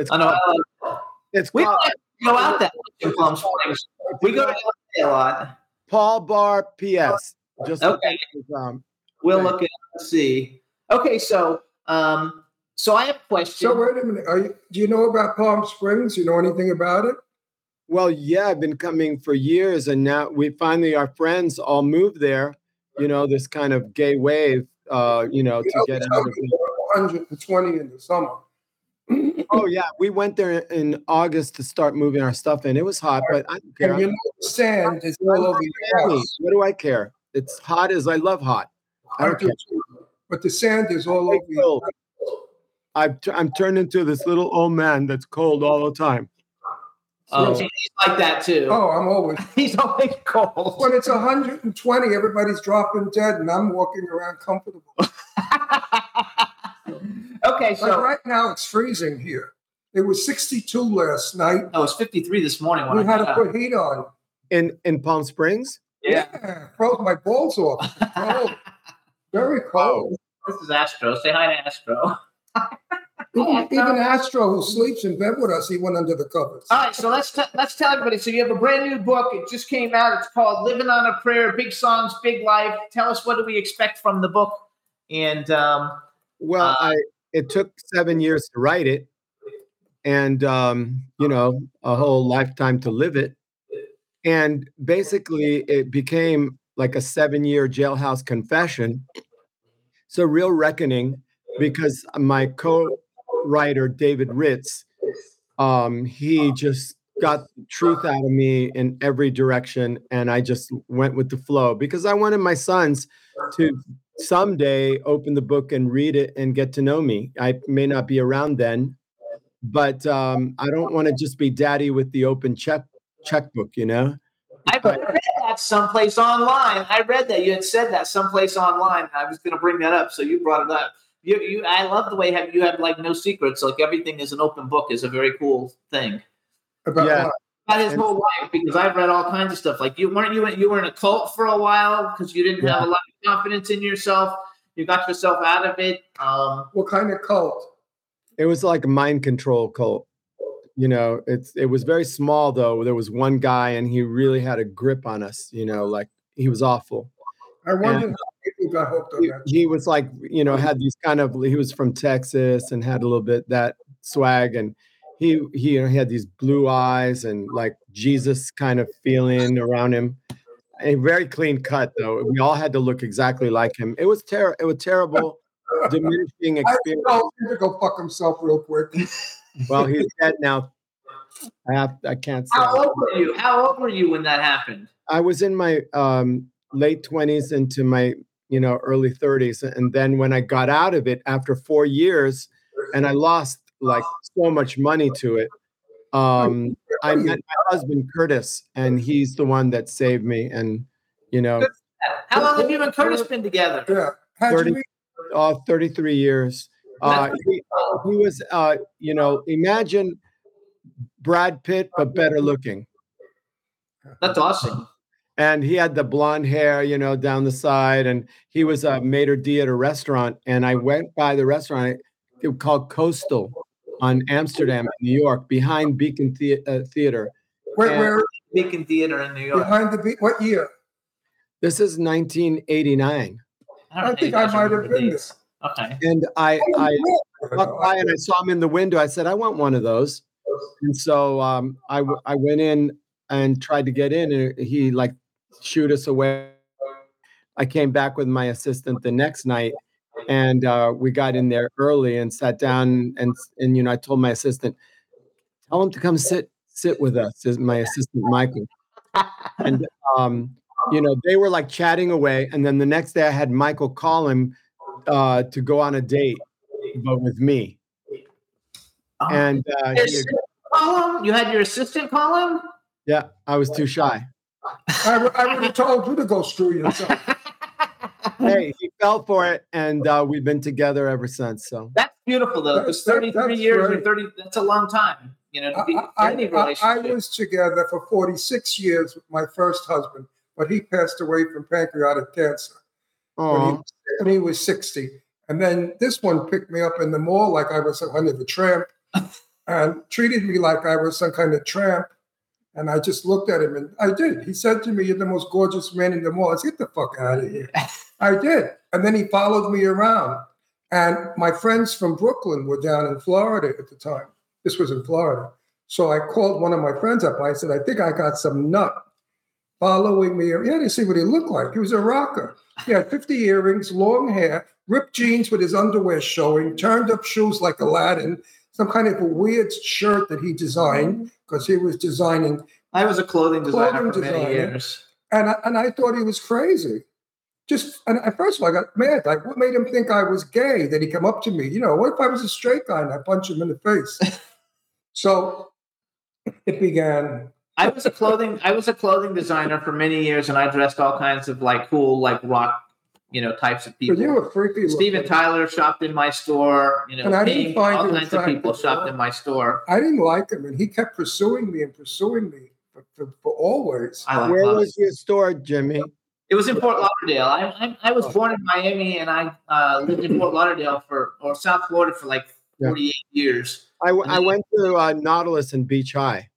It's I know. Cool. It's we called, go out that in Palm Springs. We go to L A a lot. Paul Bar P S. Just okay. Um, we'll okay. look at and see. Okay, so um, so I have a question. So wait a minute. Are you, do you know about Palm Springs? You know anything about it? Well, yeah, I've been coming for years, and now we finally our friends all moved there. You know, this kind of gay wave. Uh, you know, you to know, get out of it. one hundred twenty in the summer. Oh yeah, we went there in August to start moving our stuff in. It was hot, but I don't care. And you know, sand is all over your house. What do I care? It's hot as I love hot. I don't I do care. Too. But the sand is all over your house. I've t- I'm turned into this little old man that's cold all the time. Oh, so, he's like that too. Oh, I'm always. He's always cold. When it's one hundred twenty, everybody's dropping dead, and I'm walking around comfortable. Okay, so like right now it's freezing here. It was sixty-two last night. No, it was fifty-three this morning. When we I had to put heat on. In in Palm Springs? Yeah, yeah, froze my balls off. Cold. Very cold. This is Astro. Say hi to Astro. Even, even Astro, who sleeps in bed with us, he went under the covers. All right, so let's t- let's tell everybody. So you have a brand new book. It just came out. It's called "Living on a Prayer: Big Songs, Big Life." Tell us, what do we expect from the book? And um, well, uh, I it took seven years to write it, and um, you know, a whole lifetime to live it. And basically, it became like a seven-year jailhouse confession. It's a real reckoning, because my co-writer, David Ritz, um, he just got the truth out of me in every direction, and I just went with the flow, because I wanted my sons to someday open the book and read it and get to know me. I may not be around then, but um, I don't want to just be daddy with the open check checkbook, you know? I read that someplace online. I read that. You had said that someplace online. I was going to bring that up, so you brought it up. You, you, I love the way you have, you have like no secrets. Like everything is an open book is a very cool thing. About, yeah. about his and, whole life, because I've read all kinds of stuff. Like you weren't you you were in a cult for a while because you didn't yeah. have a lot of confidence in yourself. You got yourself out of it. Um, what kind of cult? It was like a mind control cult. You know, it's it was very small though. There was one guy, and he really had a grip on us. You know, like he was awful. I wonder. And, Got hooked on that. He, he was like, you know, had these kind of, he was from Texas and had a little bit that swag, and he he, you know, he had these blue eyes and like Jesus kind of feeling around him. A very clean cut though. We all had to look exactly like him. It was terrible. It was terrible, diminishing experience. I told him to go fuck himself real quick. Well, he's dead now. I have, I can't say. How old were you? How old were you when that happened? I was in my um, late twenties into my you know, early thirties. And then when I got out of it after four years and I lost like so much money to it, um, I met my husband, Curtis, and he's the one that saved me. And, you know. How long have you and Curtis been together? Yeah. thirty, uh, thirty-three years. Uh, he, he was, uh, you know, imagine Brad Pitt, but better looking. That's awesome. And he had the blonde hair, you know, down the side. And he was a maitre d' at a restaurant. And I went by the restaurant called Coastal on Amsterdam, in New York, behind Beacon the- uh, Theater. Where, where? Beacon Theater in New York. Behind the Beacon? What year? This is nineteen eighty-nine. I, don't I think I might have been this. Okay. And I, I walked by and I saw him in the window. I said, I want one of those. And so um, I, w- I went in and tried to get in, and he like, shoot us away. I came back with my assistant the next night, and uh, we got in there early and sat down. And, and, you know, I told my assistant, tell him to come sit, sit with us, is my assistant, Michael. And, um, you know, they were like chatting away. And then the next day I had Michael call him uh, to go on a date, but with me. Oh, and uh, he, call him? You had your assistant call him? Yeah, I was too shy. I, w- I would have told you to go screw yourself. Hey, he fell for it, and uh, we've been together ever since. So that's beautiful, though. That, it's thirty-three that, years great. Or thirty. That's a long time, you know. To be I, in any I, I was together for forty-six years with my first husband, but he passed away from pancreatic cancer. Oh, and he was sixty. And then this one picked me up in the mall like I was under the tramp, and treated me like I was some kind of tramp. And I just looked at him, and I did. He said to me, "You're the most gorgeous man in the mall." I said, "Get the fuck out of here." I did. And then he followed me around. And my friends from Brooklyn were down in Florida at the time. This was in Florida. So I called one of my friends up. I said, "I think I got some nut following me." Yeah, to see what he looked like. He was a rocker. He had fifty earrings, long hair, ripped jeans with his underwear showing, turned up shoes like Aladdin, some kind of a weird shirt that he designed, because he was designing. I was a clothing designer clothing for designer. many years. And I, and I thought he was crazy. Just and I, first of all, I got mad. Like, what made him think I was gay? Then he come up to me. You know, what if I was a straight guy and I punch him in the face? So it began. I was a clothing. I was a clothing designer for many years, and I dressed all kinds of like cool, like rock, you know, types of people. But you were freaky. Steven Tyler shopped in my store. You know, and I didn't King, find all kinds of people shopped in my store. I didn't like him, and he kept pursuing me and pursuing me for, for, for always. Like Where love. was your store, Jimmy? It was in Fort Lauderdale. I I, I was born in Miami, and I uh, lived in Fort Lauderdale for or South Florida for like forty-eight yeah. years. I, w- I went to uh, Nautilus and Beach High.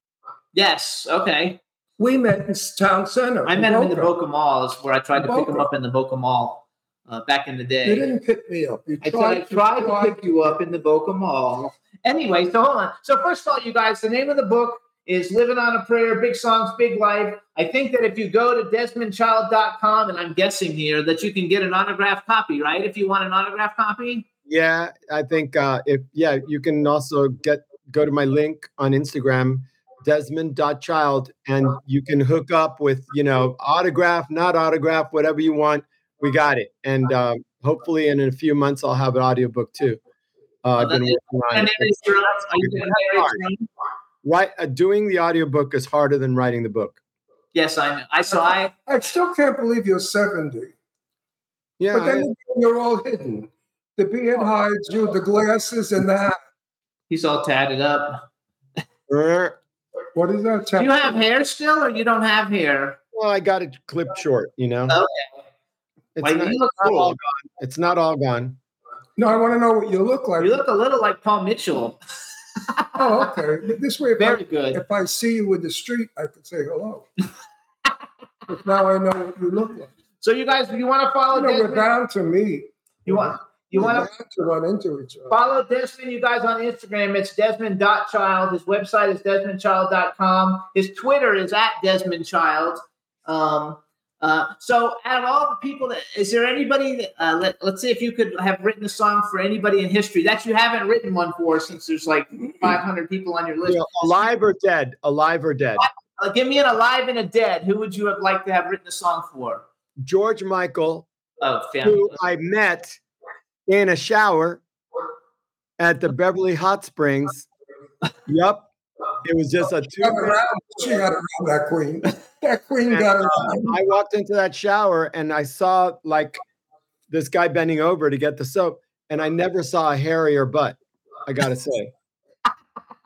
Yes. Okay. We met in town center. I met Boca. him in the Boca Mall. Is where I tried to Boca. pick him up in the Boca Mall uh, back in the day. You didn't pick me up. You I tried, tried, to, tried to pick you up in the Boca Mall. Anyway, so hold on. So first of all, you guys, the name of the book is Living on a Prayer, Big Songs, Big Life. I think that if you go to desmond child dot com, and I'm guessing here, that you can get an autographed copy, right? If you want an autographed copy? Yeah, I think uh, if, yeah, you can also get go to my link on Instagram, desmond dot child, and you can hook up with, you know, autograph, not autograph, whatever you want. We got it. And um, hopefully in a few months, I'll have an audiobook too. Uh, I've been working on it. Right, uh, doing the audiobook is harder than writing the book. Yes, I know. I saw. I, I still can't believe you're seventy. Yeah, but then I, you're all hidden. The beard hides you, the glasses, and that. He's all tatted up. What is that? Tatted? Do you have hair still, or you don't have hair? Well, I got it clipped short. You know. Okay. It's, Wait, not, you look cool. all gone. It's not all gone. No, I want to know what you look like. You look a little like Paul Mitchell. Oh, okay. This way, if, Very I, good. if I see you in the street, I can say hello. But now I know what you look like. So you guys, you want to follow you know, Desmond? We're bound to meet. You want you want to run into each other. Follow Desmond, you guys, on Instagram. It's desmond dot child. His website is desmond child dot com. His Twitter is at desmondchild. Um, uh, so out of all the people, that, is there anybody, that, uh, let, let's see if you could have written a song for anybody in history that you haven't written one for, since there's like five hundred people on your list. Yeah, alive or dead, alive or dead. Uh, give me an alive and a dead. Who would you have liked to have written a song for? George Michael, oh, who I met in a shower at the Beverly Hot Springs. Yep. It was just a two. She got around that queen. That queen and, got around. Uh, I walked into that shower and I saw like this guy bending over to get the soap, and I never saw a hairier butt. I gotta say.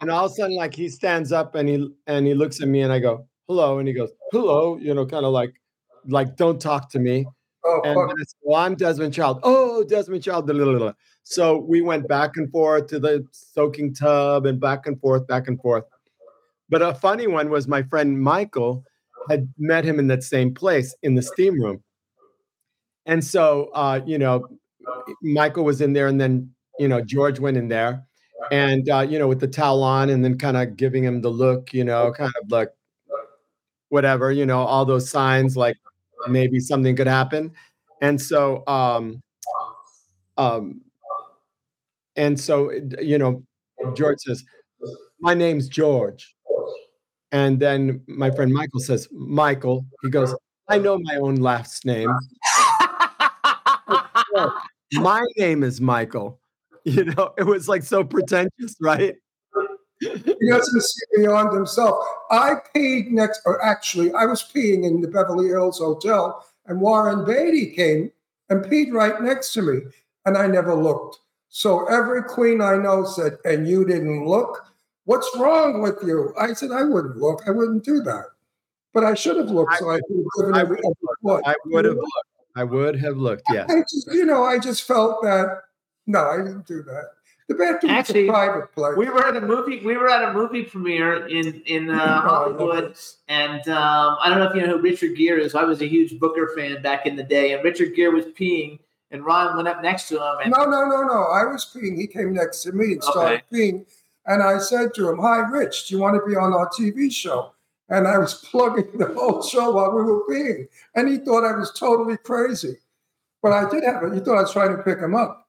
And all of a sudden, like he stands up and he and he looks at me and I go, "Hello," and he goes, "Hello," you know, kind of like, like don't talk to me. Oh, and I said, well, I'm Desmond Child. Oh, Desmond Child. Blah, blah, blah. So we went back and forth to the soaking tub and back and forth, back and forth. But a funny one was my friend Michael had met him in that same place in the steam room. And so, uh, you know, Michael was in there, and then, you know, George went in there and, uh, you know, with the towel on, and then kind of giving him the look, you know, kind of like whatever, you know, all those signs like maybe something could happen. And so, um, um, and so, you know, George says, "My name's George." And then my friend Michael says, "Michael." He goes, "I know my own last name." My name is Michael. You know, it was like so pretentious, right? He doesn't see beyond himself. I peed next, or actually, I was peeing in the Beverly Hills Hotel, and Warren Beatty came and peed right next to me, and I never looked. So every queen I know said, "And you didn't look? What's wrong with you?" I said, "I wouldn't look. I wouldn't do that. But I should have looked." I so would, I, I, would, looked. I would have looked. I would have looked, yes. I just, you know, I just felt that, no, I didn't do that. The bathroom Actually, is a private place. We were at a movie. We were at a movie premiere in in uh, Hollywood, and um, I don't know if you know who Richard Gere is. I was a huge Booker fan back in the day, and Richard Gere was peeing, and Ron went up next to him. And- no, no, no, no. I was peeing. He came next to me and started okay. peeing, and I said to him, "Hi, Rich. Do you want to be on our T V show?" And I was plugging the whole show while we were peeing, and he thought I was totally crazy. But I did have it. He thought I was trying to pick him up.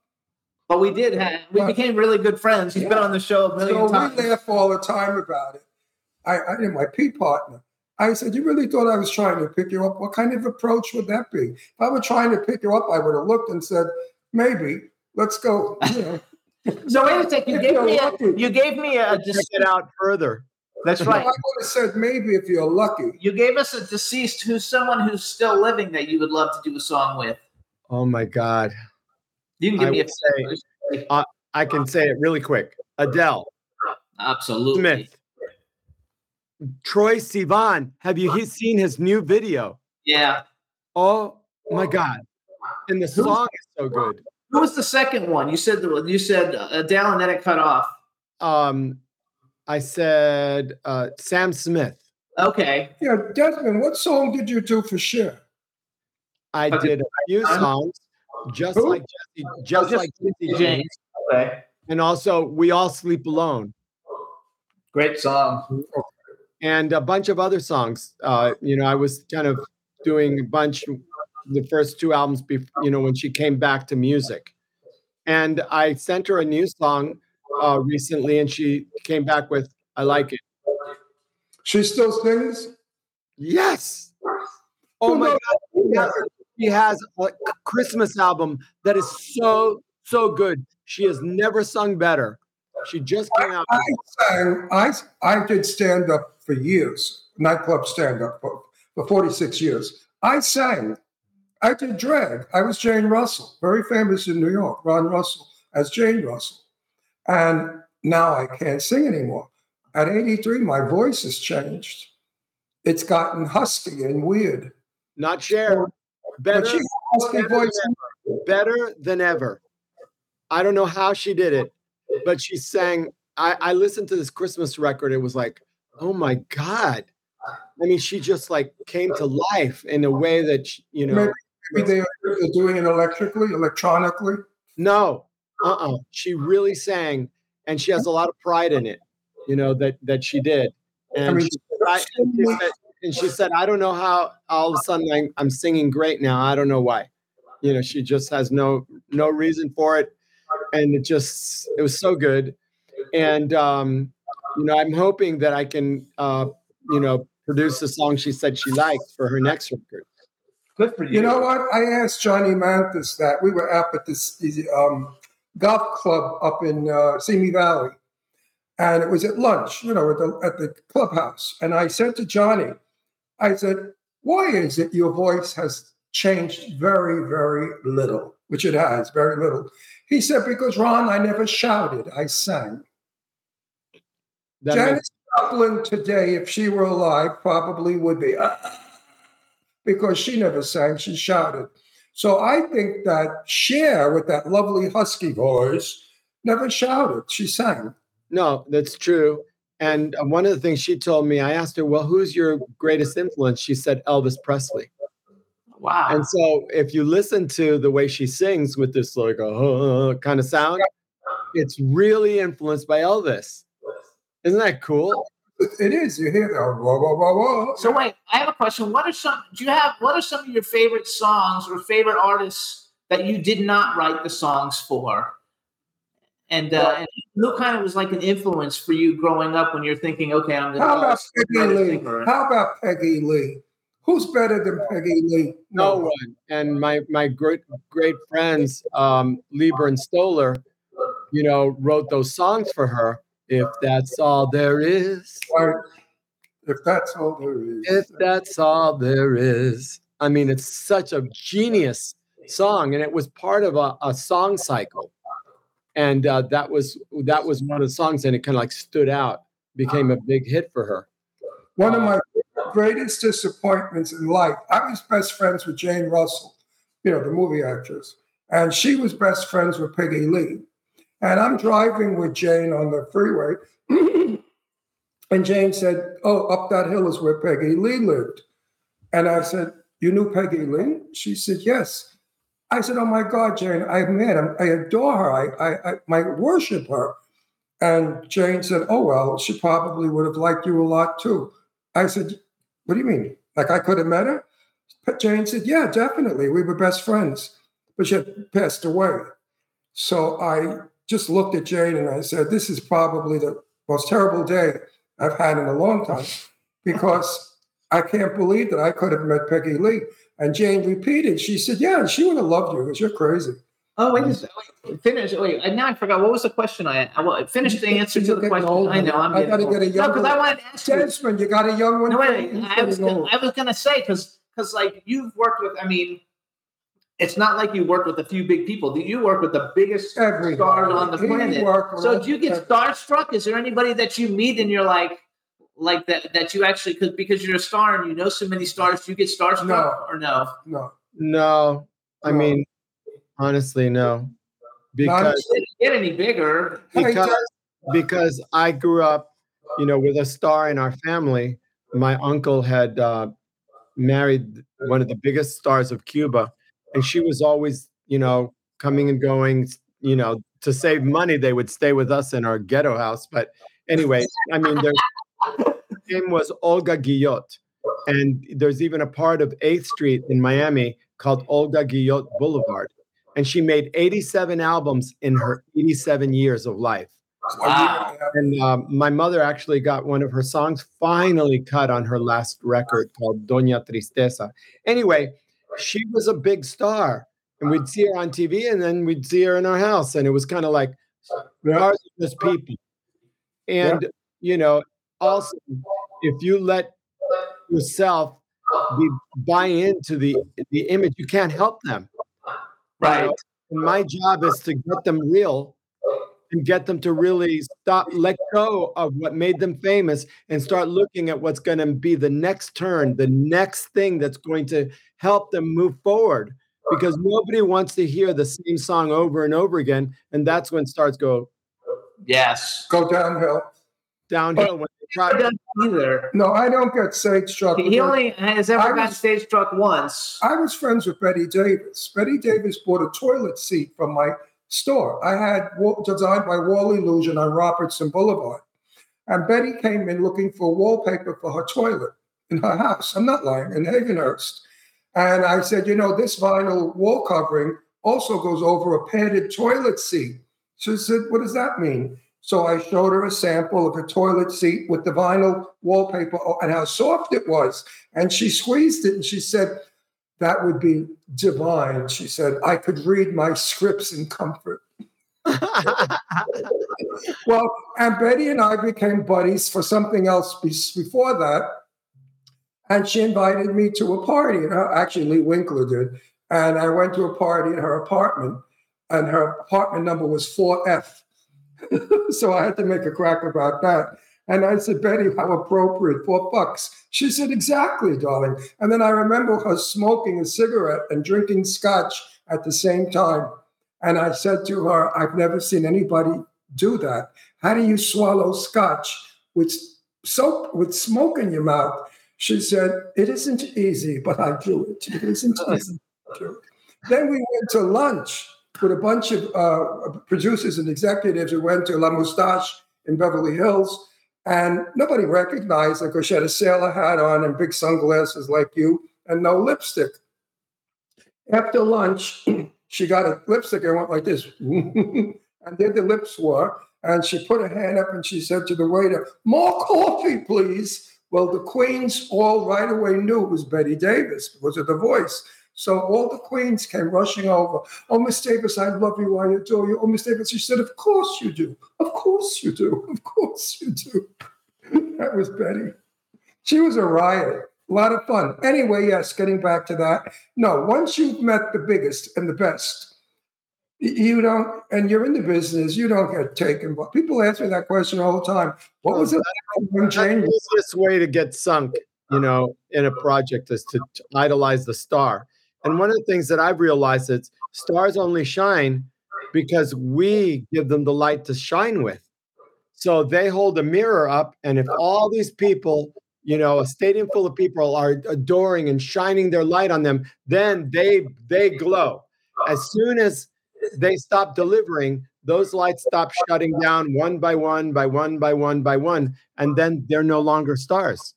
But we did have, we but, became really good friends. She's yeah. been on the show a million so times. So we laugh all the time about it. I, I knew my pee partner. I said, you really thought I was trying to pick you up? What kind of approach would that be? If I were trying to pick you up, I would have looked and said, maybe, let's go. You know. So wait a second, you gave me a, you gave me a to get out further. That's right. I would have said maybe if you're lucky. You gave us a deceased who's someone who's still living that you would love to do a song with. Oh my God. You can give I me a say, second. Uh, I can say it really quick. Adele. Absolutely. Smith. Troye Sivan. Have you seen his new video? Yeah. Oh my God. And the song is so good. Who was the second one? You said you said Adele and then it cut off. Um, I said uh, Sam Smith. Okay. Yeah, Desmond, what song did you do for Cher? I okay. did a few songs, just Who? like Jesse, just, oh, just like Jesse James. Okay. And also, We All Sleep Alone. Great song. And a bunch of other songs. Uh, you know, I was kind of doing a bunch. The first two albums, before, you know, when she came back to music. And I sent her a new song uh, recently, and she came back with, I like it. She still sings? Yes. Oh, my God. She has a Christmas album that is so, so good. She has never sung better. She just came out. I, sang, I, I did stand-up for years, nightclub stand-up for, for forty-six years. I sang. I did drag. I was Jane Russell, very famous in New York, Ron Russell, as Jane Russell. And now I can't sing anymore. At eighty-three, my voice has changed. It's gotten husky and weird. Not Cher. Better, she husky better, voice than better than ever. I don't know how she did it, but she sang. I, I listened to this Christmas record. It was like, oh, my God. I mean, she just, like, came to life in a way that, she, you know. Maybe Maybe they are doing it electrically, electronically? No, uh-uh. She really sang, and she has a lot of pride in it, you know, that, that she did. And, I mean, she, I, and, she said, and she said, I don't know how all of a sudden I'm, I'm singing great now. I don't know why. You know, she just has no no reason for it. And it just, it was so good. And, um, you know, I'm hoping that I can, uh, you know, produce the song she said she liked for her next record. Good for you. You know what? I asked Johnny Mathis that. We were up at this the, um, golf club up in uh, Simi Valley, and it was at lunch, you know, at the, at the clubhouse. And I said to Johnny, I said, why is it your voice has changed very, very little, which it has, very little. He said, because, Ron, I never shouted. I sang. That Janis makes- Joplin today, if she were alive, probably would be. Uh, because she never sang, she shouted. So I think that Cher, with that lovely husky voice, never shouted, she sang. No, that's true. And one of the things she told me, I asked her, well, who's your greatest influence? She said Elvis Presley. Wow. And so if you listen to the way she sings with this like a uh, kind of sound, it's really influenced by Elvis. Isn't that cool? It is. You hear that. Whoa, whoa, whoa, whoa. So wait, I have a question. What are some? Do you have? What are some of your favorite songs or favorite artists that you did not write the songs for? And, uh, and who kind of was like an influence for you growing up when you're thinking, okay, I'm going to. How about Peggy Lee? How about Peggy Lee? Who's better than Peggy Lee? No, no one. And my my great great friends, um, Lieber and Stoller, you know, wrote those songs for her. If that's all there is. If that's all there is. If that's all there is. I mean, it's such a genius song, and it was part of a, a song cycle. And uh, that was that was one of the songs, and it kind of like stood out, became a big hit for her. One of my greatest disappointments in life, I was best friends with Jane Russell, you know, the movie actress, and she was best friends with Peggy Lee. And I'm driving with Jane on the freeway. And Jane said, oh, up that hill is where Peggy Lee lived. And I said, you knew Peggy Lee? She said, yes. I said, oh, my God, Jane, I met him. I adore her. I, I, I my worship her. And Jane said, oh, well, she probably would have liked you a lot, too. I said, what do you mean? Like I could have met her? But Jane said, yeah, definitely. We were best friends. But she had passed away. So I just looked at Jane and I said, this is probably the most terrible day I've had in a long time, because I can't believe that I could have met Peggy Lee. And Jane repeated, she said, yeah, she would have loved you because you're crazy. Oh, wait, just, wait, finish. Wait, now I forgot. What was the question? I, I finished the answer to the question. Older. I know. I'm I got to get a young no, one. No, because I wanted to ask Desmond, you. you got a young one. No, wait, wait. I was gonna, I was going to say, because because like you've worked with, I mean, it's not like you worked with a few big people. You work with the biggest Everybody. stars on the he planet. So do you get every... starstruck? Is there anybody that you meet and you're like, like that, that you actually, cause, because you're a star and you know so many stars, do you get starstruck no. or no? No. No. I mean. Honestly, no, because it didn't get any bigger. Because, because I grew up, you know, with a star in our family. My uncle had uh, married one of the biggest stars of Cuba, and she was always, you know, coming and going. You know, to save money, they would stay with us in our ghetto house. But anyway, I mean, her name was Olga Guillot, and there's even a part of eighth Street in Miami called Olga Guillot Boulevard. And she made eighty-seven albums in her eighty-seven years of life. Wow. And um, my mother actually got one of her songs finally cut on her last record called Doña Tristeza. Anyway, she was a big star. And we'd see her on T V and then we'd see her in our house. And it was kind of like, stars are just people. And, yeah. you know, also, if you let yourself be, buy into the, the image, you can't help them. Right. And my job is to get them real and get them to really stop, let go of what made them famous and start looking at what's going to be the next turn, the next thing that's going to help them move forward, because nobody wants to hear the same song over and over again. And that's when stars go. Yes. Go downhill. Downhill. When they try to- Either. No, I don't get stage struck. He only has ever got stage struck once. I was friends with Bette Davis. Bette Davis bought a toilet seat from my store. I had designed by Wall Illusion on Robertson Boulevard. And Betty came in looking for wallpaper for her toilet in her house. I'm not lying, in Hagenhurst. And I said, you know, this vinyl wall covering also goes over a padded toilet seat. She said, what does that mean? So I showed her a sample of a toilet seat with the vinyl wallpaper and how soft it was. And she squeezed it and she said, that would be divine. She said, I could read my scripts in comfort. Well, and Betty and I became buddies for something else before that. And she invited me to a party. And actually, Lee Winkler did. And I went to a party in her apartment. And her apartment number was four F. So I had to make a crack about that. And I said, Betty, how appropriate, four bucks. She said, exactly, darling. And then I remember her smoking a cigarette and drinking scotch at the same time. And I said to her, I've never seen anybody do that. How do you swallow scotch with soap, with smoke in your mouth? She said, it isn't easy, but I do it. It isn't easy. Then we went to lunch with a bunch of uh, producers and executives who went to La Moustache in Beverly Hills, and nobody recognized her because she had a sailor hat on and big sunglasses like you and no lipstick. After lunch, she got a lipstick and went like this, and did the lip swirl, and she put her hand up and she said to the waiter, more coffee, please. Well, the queens all right away knew it was Bette Davis because of the voice. So all the queens came rushing over. Oh, Miss Davis, I love you. I adore you. Oh, Miss Davis, she said, of course you do. Of course you do. Of course you do. That was Betty. She was a riot. A lot of fun. Anyway, yes, getting back to that. No, once you've met the biggest and the best, you don't, and you're in the business, you don't get taken. But people ask me that question all the time. What was it? That's the easiest way to get sunk, you know, in a project is to, to idolize the star. And one of the things that I've realized is stars only shine because we give them the light to shine with. So they hold a mirror up. And if all these people, you know, a stadium full of people are adoring and shining their light on them, then they they glow. As soon as they stop delivering, those lights stop shutting down one by one, by one, by one, by one. And then they're no longer stars.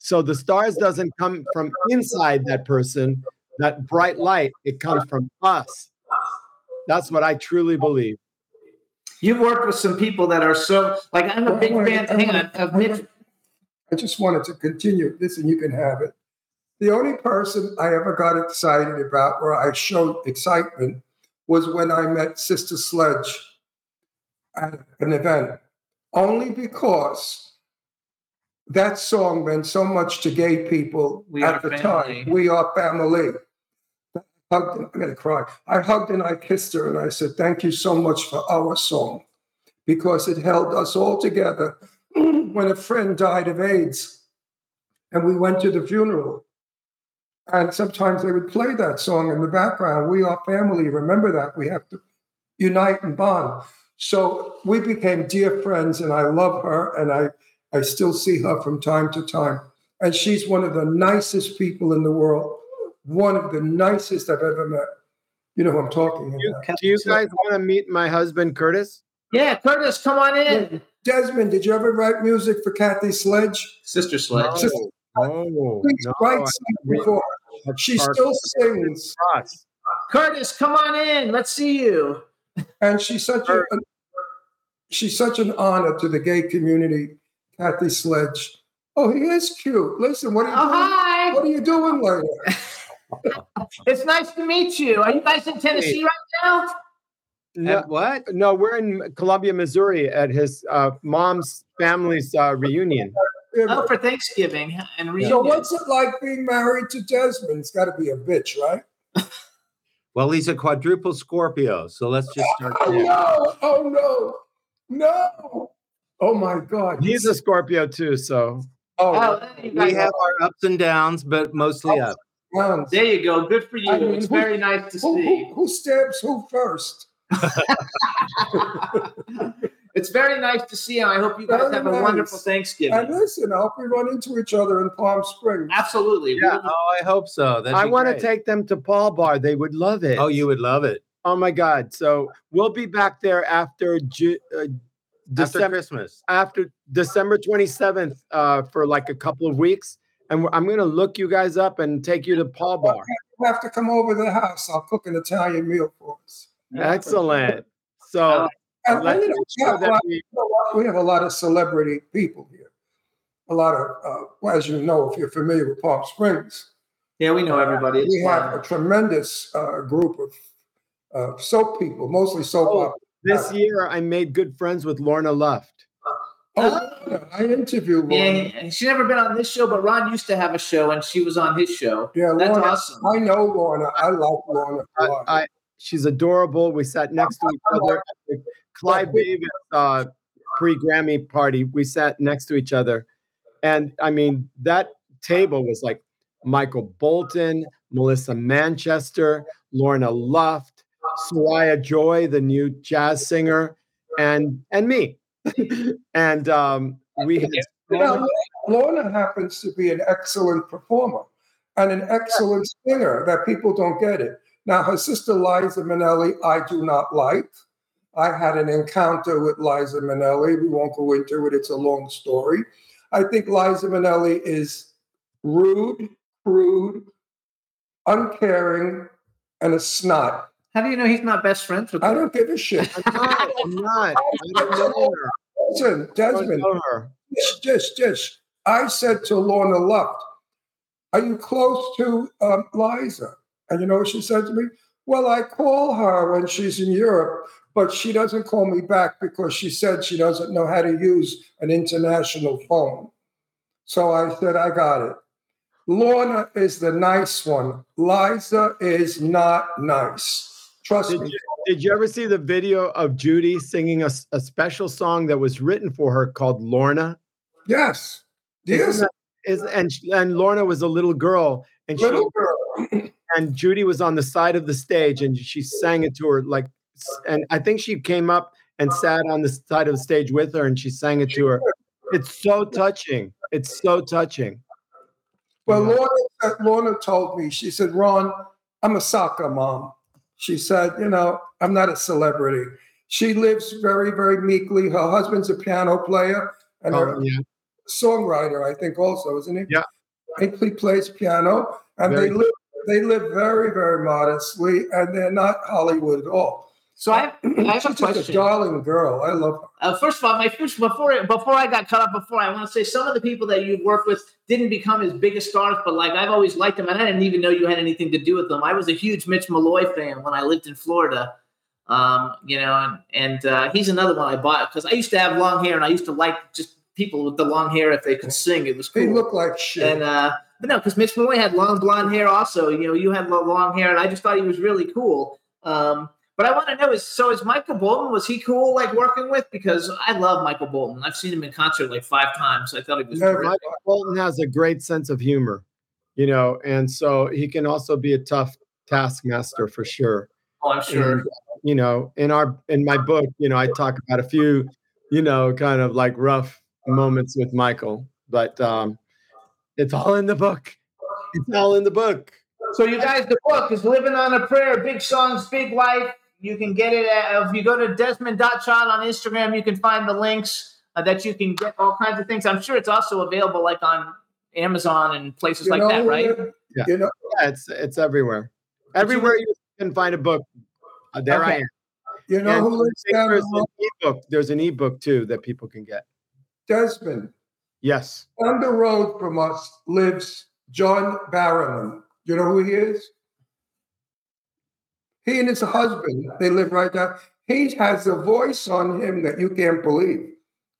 So the stars doesn't come from inside that person. That bright light, it comes from us. That's what I truly believe. You've worked with some people that are so, like, I'm a big fan, hang on, of Mitch. I just wanted to continue this, and you can have it. The only person I ever got excited about, or I showed excitement, was when I met Sister Sledge at an event, only because that song meant so much to gay people we at the family. time. We are family. I'm going to cry. I hugged and I kissed her and I said, thank you so much for our song, because it held us all together. When a friend died of AIDS and we went to the funeral, and sometimes they would play that song in the background, we are family, remember that, we have to unite and bond. So we became dear friends, and I love her, and I, I still see her from time to time. And she's one of the nicest people in the world, one of the nicest I've ever met. You know who I'm talking about. Do you guys want to meet my husband, Curtis? Yeah, Curtis, come on in. Desmond, did you ever write music for Kathy Sledge? Sister Sledge. No. Sister. Oh, no, right before. She Carson. still sings. Curtis, come on in. Let's see you. And she's such a, she's such an honor to the gay community, Kathy Sledge. Oh, he is cute. Listen, what are you oh, doing? Hi. What are you doing later? It's nice to meet you. Are you guys in Tennessee hey. right now? No, what? No, we're in Columbia, Missouri, at his uh, mom's family's uh, reunion. Oh, for Thanksgiving and reunion. So, what's it like being married to Desmond? It's got to be a bitch, right? Well, he's a quadruple Scorpio, so let's just start. Oh there. no! Oh no! No! Oh my God! He's a Scorpio too, so oh, oh we have our ups and downs, but mostly ups. Up. There you go. Good for you. I mean, it's who, very nice to who, see. Who, who stabs who first? It's very nice to see you. I hope you guys very have a nice. wonderful Thanksgiving. And listen, I hope we run into each other in Palm Springs. Absolutely. Yeah. Oh, I hope so. That'd I want to take them to Paul Bar. They would love it. Oh, you would love it. Oh my God. So we'll be back there after Ju- uh, December, after Christmas, after December twenty-seventh uh, for like a couple of weeks. And I'm going to look you guys up and take you to Paul Bar. You have to come over to the house. I'll cook an Italian meal for us. Excellent. So uh, let's sure that we, we have a lot of celebrity people here. A lot of, uh, well, as you know, if you're familiar with Palm Springs. Yeah, we know everybody. Uh, we fun. have a tremendous uh, group of uh, soap people, mostly soap oh, operas. This year, I made good friends with Lorna Luft. Oh, oh. I interviewed Lorna. Yeah, she's never been on this show, but Ron used to have a show, and she was on his show. Yeah, that's Lorna, awesome. I know Lorna. I like Lorna. I, I, She's adorable. We sat next to each other at the Clive Davis uh, pre-Grammy party. We sat next to each other. And, I mean, that table was like Michael Bolton, Melissa Manchester, Lorna Luft, Soraya Joy, the new jazz singer, and and me. and um, we had... Now, Lorna happens to be an excellent performer and an excellent singer that people don't get it. Now, her sister, Liza Minnelli, I do not like. I had an encounter with Liza Minnelli. We won't go into it. It's a long story. I think Liza Minnelli is rude, crude, uncaring, and a snot. How do you know he's not best friends with her? I don't give a shit. I'm not. I'm not. I don't know her. Listen, Desmond, I don't know her. Just, just, just. I said to Lorna Luft, are you close to um, Liza? And you know what she said to me? Well, I call her when she's in Europe, but she doesn't call me back because she said she doesn't know how to use an international phone. So I said, I got it. Lorna is the nice one. Liza is not nice. Trust did me. You, did you ever see the video of Judy singing a, a special song that was written for her called Lorna? Yes. Yes. That, is, and, and Lorna was a little girl. And little she, girl. And Judy was on the side of the stage, and she sang it to her. Like, and I think she came up and sat on the side of the stage with her, and she sang it to her. It's so touching. It's so touching. Well, Lorna, Lorna told me, she said, Ron, I'm a soccer mom. She said, you know, I'm not a celebrity. She lives very, very meekly. Her husband's a piano player and oh, yeah. a songwriter, I think also, isn't he? Yeah. He plays piano, and very they live They live very, very modestly, and they're not Hollywood at all. So I have, I have a question. She's a darling girl. I love her. Uh, first of all, my first, before before I got cut up, before I want to say some of the people that you worked with didn't become as big as stars, but like I've always liked them, and I didn't even know you had anything to do with them. I was a huge Mitch Malloy fan when I lived in Florida, um, you know, and, and uh, he's another one I bought because I used to have long hair, and I used to like just people with the long hair if they could sing. It was cool. They look like shit. And, uh, but no, because Mitch Malloy had long blonde hair also. You know, you had long hair, and I just thought he was really cool. Um, But I want to know is so is Michael Bolton, was he cool like working with? Because I love Michael Bolton. I've seen him in concert like five times. So I thought it was terrific. Michael Bolton has a great sense of humor, you know, and so he can also be a tough taskmaster for sure. Oh, I'm sure. And, you know, in our in my book, you know, I talk about a few, you know, kind of like rough moments with Michael, but um, it's all in the book. It's all in the book. So you guys, the book is Living on a Prayer, Big Songs, Big Life. You can get it at, if you go to Desmond dot child on Instagram, you can find the links uh, that you can get all kinds of things. I'm sure it's also available like on Amazon and places you like know, that, right? Yeah. You know, yeah, it's it's everywhere. But everywhere you, you can find a book, uh, there okay. I am. You know, who lives down there's an ebook. There's an ebook too that people can get. Desmond. Yes. On the road from us lives John Barrowman. You know who he is? He and his husband, they live right down. He has a voice on him that you can't believe.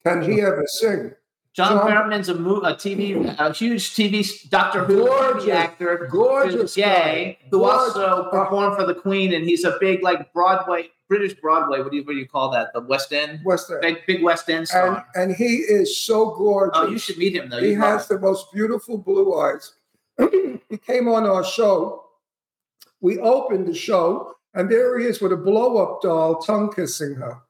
Can he ever sing? John Barrowman's a, mo- a T V, a huge T V Doctor Who gorgeous, actor, gorgeous, gay, guy. who gorgeous. also performed for the Queen, and he's a big like Broadway, British Broadway. What do you what do you call that? The West End, West End, big, big West End star. And, and he is so gorgeous. Oh, you should meet him though. He has the most beautiful blue eyes. He came on our show. We opened the show, and there he is with a blow-up doll, tongue-kissing her.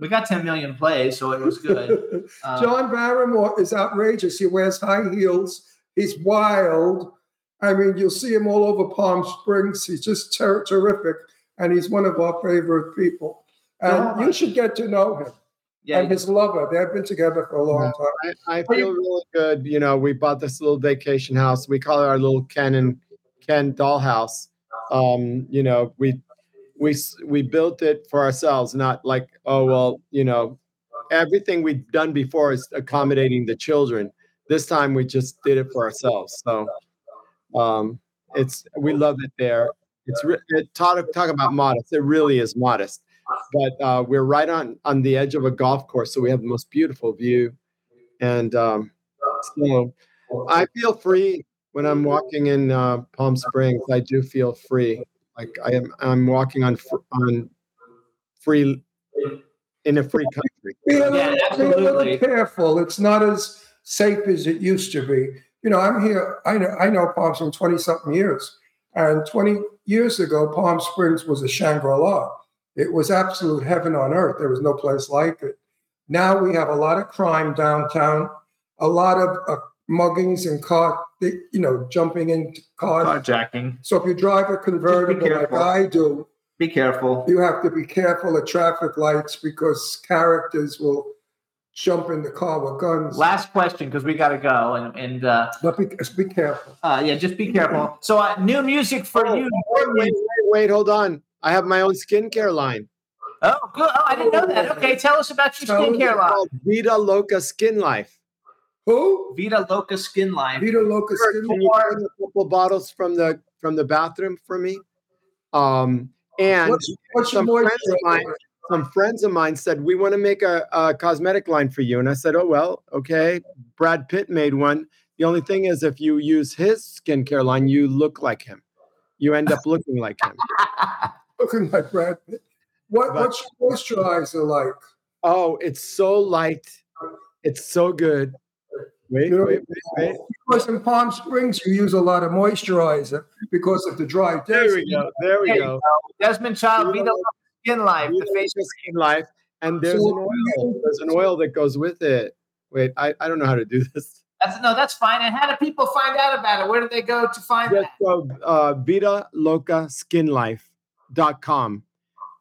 We got ten million plays, so it was good. Um, John Barrymore is outrageous. He wears high heels. He's wild. I mean, you'll see him all over Palm Springs. He's just ter- terrific, and he's one of our favorite people. And yeah. You should get to know him. Yeah, and his lover. They've been together for a long yeah, time. I, I feel really good. You know, we bought this little vacation house. We call it our little Ken and Ken dollhouse. Um, you know, we we we built it for ourselves, not like, oh, well, you know, everything we've done before is accommodating the children. This time we just did it for ourselves. So um, it's we love it there. It's re- it, talk, talk about modest. It really is modest. But uh, we're right on, on the edge of a golf course, so we have the most beautiful view. And um, so I feel free when I'm walking in uh, Palm Springs. I do feel free, like I am. I'm walking on fr- on free in a free country. Be a little, yeah, be a little careful. It's not as safe as it used to be. You know, I'm here. I know. I know Palm Springs twenty-something years, and twenty years ago, Palm Springs was a Shangri-La. It was absolute heaven on earth. There was no place like it. Now we have a lot of crime downtown, a lot of uh, muggings and car, you know, jumping in cars. Carjacking. So if you drive a convertible like I do, be careful. You have to be careful at traffic lights because characters will jump in the car with guns. Last question, because we got to go. And, and uh, but be, be careful. Uh, yeah, just be careful. So uh, new music for oh, you. Wait, wait, wait, hold on. I have my own skincare line. Oh, good. Oh, I didn't know that. Okay, tell us about your so skincare line. Vita Loca Skin Life. Who? Vita Loca Skin Life. Vita Loca sure, Skin Life. Can you bring a couple bottles from the from the bathroom for me? Um, and what's, what's some friends of mine, some friends of mine said we want to make a, a cosmetic line for you, and I said, oh well, okay. Brad Pitt made one. The only thing is, if you use his skincare line, you look like him. You end up looking like him. Looking like Brad Pitt. What, what's your moisturizer like? Oh, it's so light. It's so good. Wait, you know, wait, wait, wait. Because in Palm Springs, you use a lot of moisturizer because of the dry days. There we go. There we go. Desmond Child, Vita Loca Skin Life. The face of Skin Life. And there's so, an oil. There's an oil that goes with it. Wait, I, I don't know how to do this. That's, no, that's fine. And how do people find out about it? Where do they go to find yes, that? So, uh, Vita Loca Skin Life. Dot com,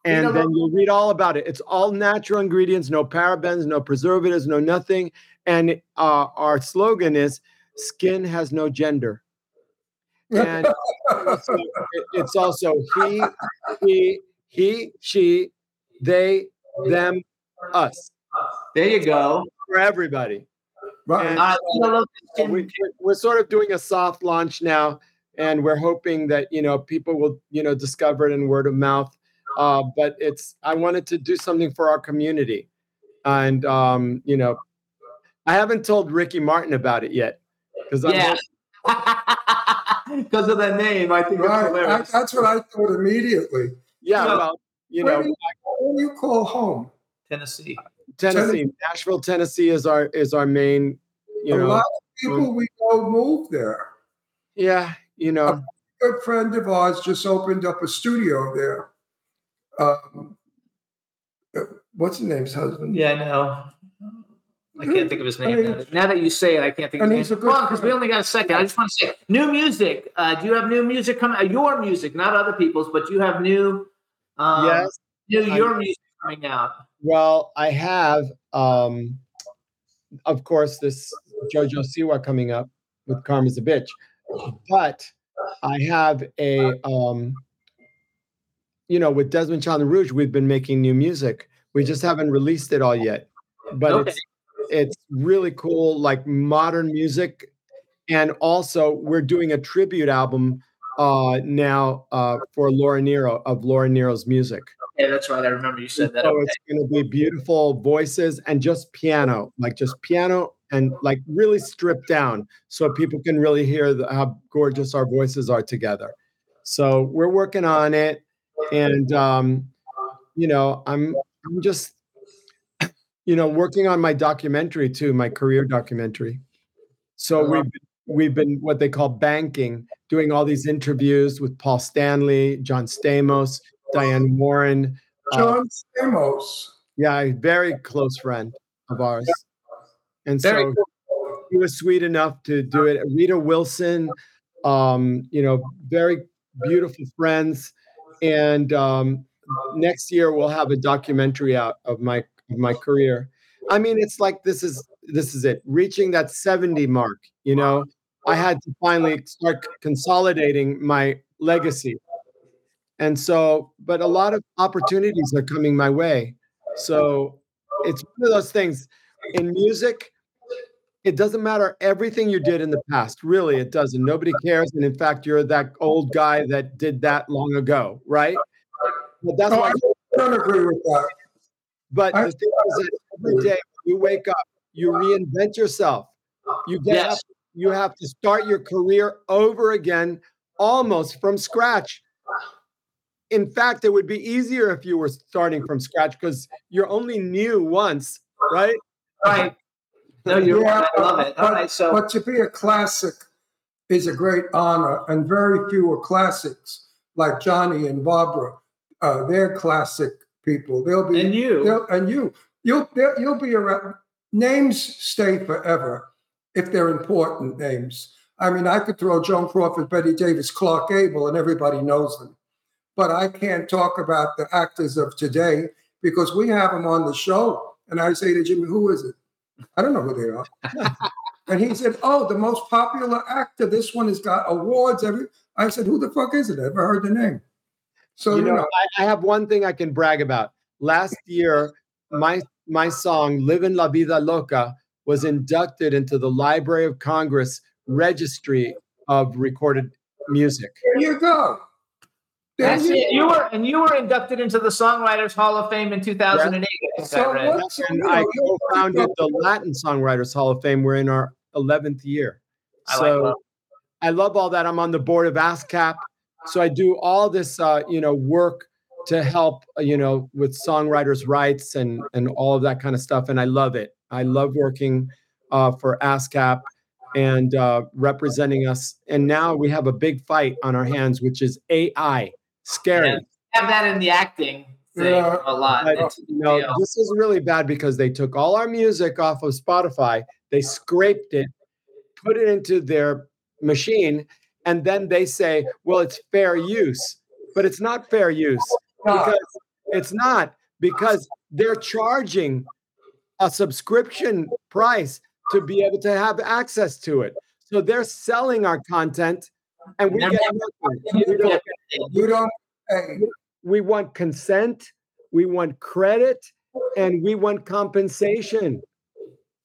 and Vita then Loca. You'll read all about it. It's all natural ingredients, no parabens, no preservatives, no nothing. And uh, our slogan is "Skin has no gender," and it's also, it's also he, he, He, she, they, them, us. There you go. For everybody. Right. Uh, we, we're, we're sort of doing a soft launch now, and we're hoping that, you know, people will, you know, discover it in word of mouth. Uh, but it's, I wanted to do something for our community. And, um, you know, I haven't told Ricky Martin about it yet. Because yeah. of the name, I think right. that's, I, that's what I thought immediately. Yeah, so, well, you know. You, what do you call home? Tennessee. Tennessee. Tennessee. Nashville, Tennessee is our is our main, you a know. A lot of people home. We know move there. Yeah, you know. A good friend of ours just opened up a studio there. Um, what's his name's husband? Yeah, I know. I can't think of his name. I mean, now that you say it, I can't think of his name. Well, because we only got a second. I just want to say, new music. Uh, do you have new music coming? Uh, your music, not other people's, but you have new. Um, yes. New, your I, music coming out. Well, I have, um, of course, this JoJo Siwa coming up with Karma's a Bitch. But I have a, um, you know, with Desmond Child and Rouge, we've been making new music. We just haven't released it all yet. But okay. it's. It's really cool, like modern music. And also we're doing a tribute album uh, now uh, for Laura Nyro, of Laura Nyro's music. Yeah, that's right. I remember you said that. So okay. It's going to be beautiful voices and just piano, like just piano and like really stripped down so people can really hear the, how gorgeous our voices are together. So we're working on it. And, um, you know, I'm, I'm just... You know, working on my documentary too, my career documentary. So we've been, we've been what they call banking, doing all these interviews with Paul Stanley, John Stamos, Diane Warren. John uh, Stamos. Yeah, a very close friend of ours. And very so cool. He was sweet enough to do it. Rita Wilson, um, you know, very beautiful friends. And um, next year we'll have a documentary out of my my career. I mean, it's like this is this is it, reaching that seventy mark. You know, I had to finally start consolidating my legacy, and so. But a lot of opportunities are coming my way, so it's one of those things. In music, it doesn't matter everything you did in the past. Really, it doesn't. Nobody cares, and in fact, you're that old guy that did that long ago, right? But that's why I don't agree with that. But the thing is that every day you wake up, you reinvent yourself. You get yes. up, you have to start your career over again, almost from scratch. In fact, it would be easier if you were starting from scratch because you're only new once, right? Right. No, you're yeah, right. I love it. But, all right, so. But to be a classic is a great honor, and very few are classics like Johnny and Barbra. Uh, they're classic. People, they'll be and you and you, you'll you'll be around. Names stay forever if they're important names. I mean, I could throw Joan Crawford, Bette Davis, Clark Gable, and everybody knows them. But I can't talk about the actors of today because we have them on the show, and I say to Jimmy, "Who is it? I don't know who they are." And he said, "Oh, the most popular actor. This one has got awards." Every I said, "Who the fuck is it? I never heard the name." So, you know, you know I, I have one thing I can brag about. Last year, my my song, Livin' La Vida Loca, was inducted into the Library of Congress Registry of Recorded Music. There you go. There That's you, it. Go. You were, and you were inducted into the Songwriters Hall of Fame in two thousand eight. Yes. So I, and I co-founded the Latin Songwriters Hall of Fame. We're in our eleventh year. I so like I love all that. I'm on the board of ASCAP. So I do all this, uh, you know, work to help, uh, you know, with songwriters' rights and and all of that kind of stuff. And I love it. I love working uh, for ASCAP and uh, representing us. And now we have a big fight on our hands, which is A I. Scary. Yeah, have that in the acting thing yeah, a lot. But, you know, this is really bad because they took all our music off of Spotify. They scraped it, put it into their machine. And then they say, well, it's fair use, but it's not fair use because it's not because they're charging a subscription price to be able to have access to it. So they're selling our content and we get nothing. You don't pay. we want consent, we want credit, and we want compensation.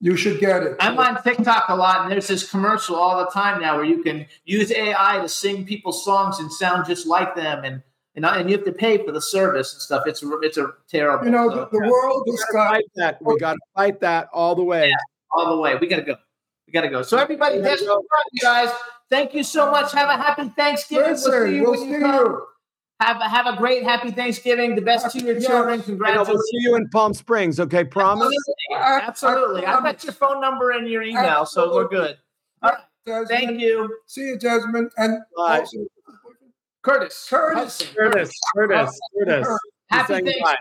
You should get it. I'm on TikTok a lot, and there's this commercial all the time now where you can use A I to sing people's songs and sound just like them, and and, and you have to pay for the service and stuff. It's it's a terrible. You know, so, the, the world is got to fight that. We got to fight that all the way. Yeah, all the way. We got to go. We got to go. So everybody, that's all right, you guys. Thank you so much. Have a happy Thanksgiving. Listen, we'll see you. We'll when see you. you. Have a, have a great, happy Thanksgiving. The best to your children. Congratulations. We'll see you in Palm Springs, okay? Promise? Absolutely. Absolutely. I've got your phone number and your email, absolutely. So we're good. All right. Desmond. Thank you. See you, Desmond. And Bye. Curtis. Curtis. Curtis. Curtis. Curtis. Curtis. Happy Thanksgiving. Bye.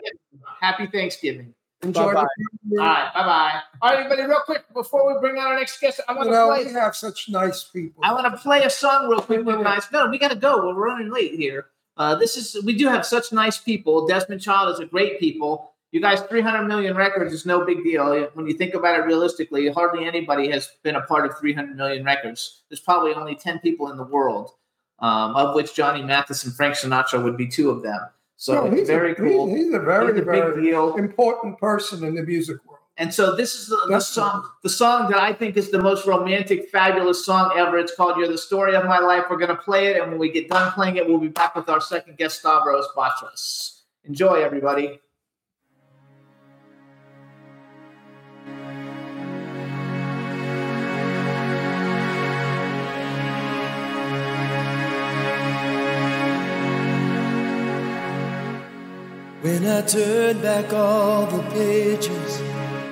Happy Thanksgiving. Enjoy. Bye-bye. The- All right. Bye-bye. All right, everybody, real quick, before we bring on our next guest, I want to you know, play. We have such nice people. I want to play a song real quick. We're nice. No, we got to go. We're running late here. Uh, this is we do have such nice people. Desmond Child is a great people. You guys, three hundred million records is no big deal. When you think about it realistically, hardly anybody has been a part of three hundred million records. There's probably only ten people in the world, um, of which Johnny Mathis and Frank Sinatra would be two of them. So no, it's very a, cool. He's, he's a very, he's a very deal. important person in the music world. And so this is the, the song, the song that I think is the most romantic, fabulous song ever. It's called "You're the Story of My Life." We're going to play it, and when we get done playing it, we'll be back with our second guest, Stavros Batras. Enjoy, everybody. When I turn back all the pages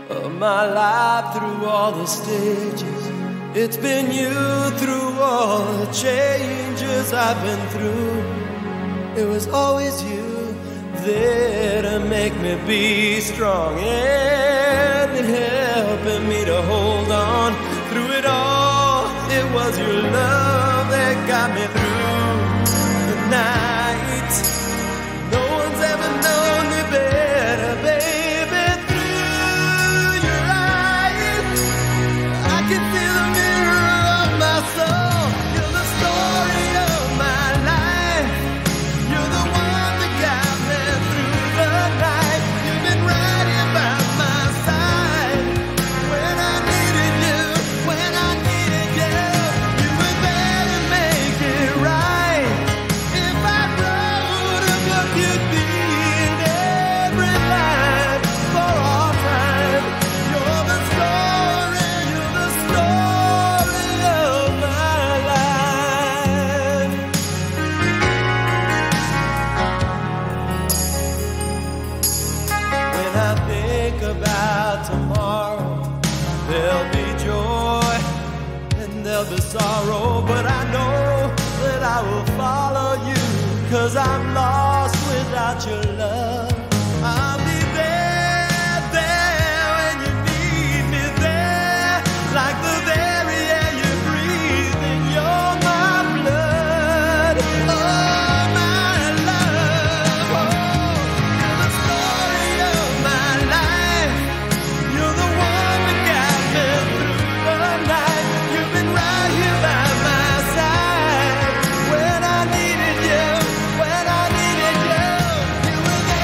of my life through all the stages, it's been you through all the changes I've been through. It was always you there to make me be strong and helping me to hold on through it all. It was your love that got me through the night. No one's ever known me better, baby. Sorrow, but I know that I will follow you, 'cause I'm lost without your love. I'll be there, there when you need me, there like the very air you breathe, and you're my blood. Oh, my love, oh, you're the story of my life. You're the one that got me through the night. You've been right here. When I needed you, when I needed you, you were there.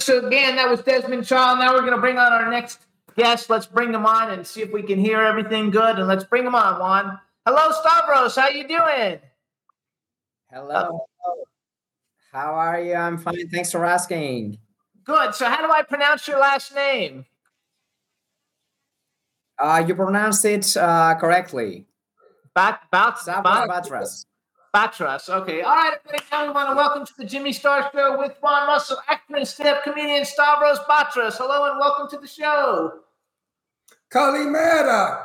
Perfect. So again, that was Desmond Child. Now we're going to bring on our next guest. Let's bring him on and see if we can hear everything good. And let's bring him on, Juan. Hello, Stavros. How you doing? Hello. Oh. How are you? I'm fine. Thanks for asking. Good. So how do I pronounce your last name? Uh, you pronounce it uh, correctly. Bat, bat, Stavros Batras. Batras. Okay. All right, everybody. Now we want to welcome to the Jimmy Star Show with Ron Russell, actor and stand-up comedian Stavros Batras. Hello and welcome to the show. Kalimera.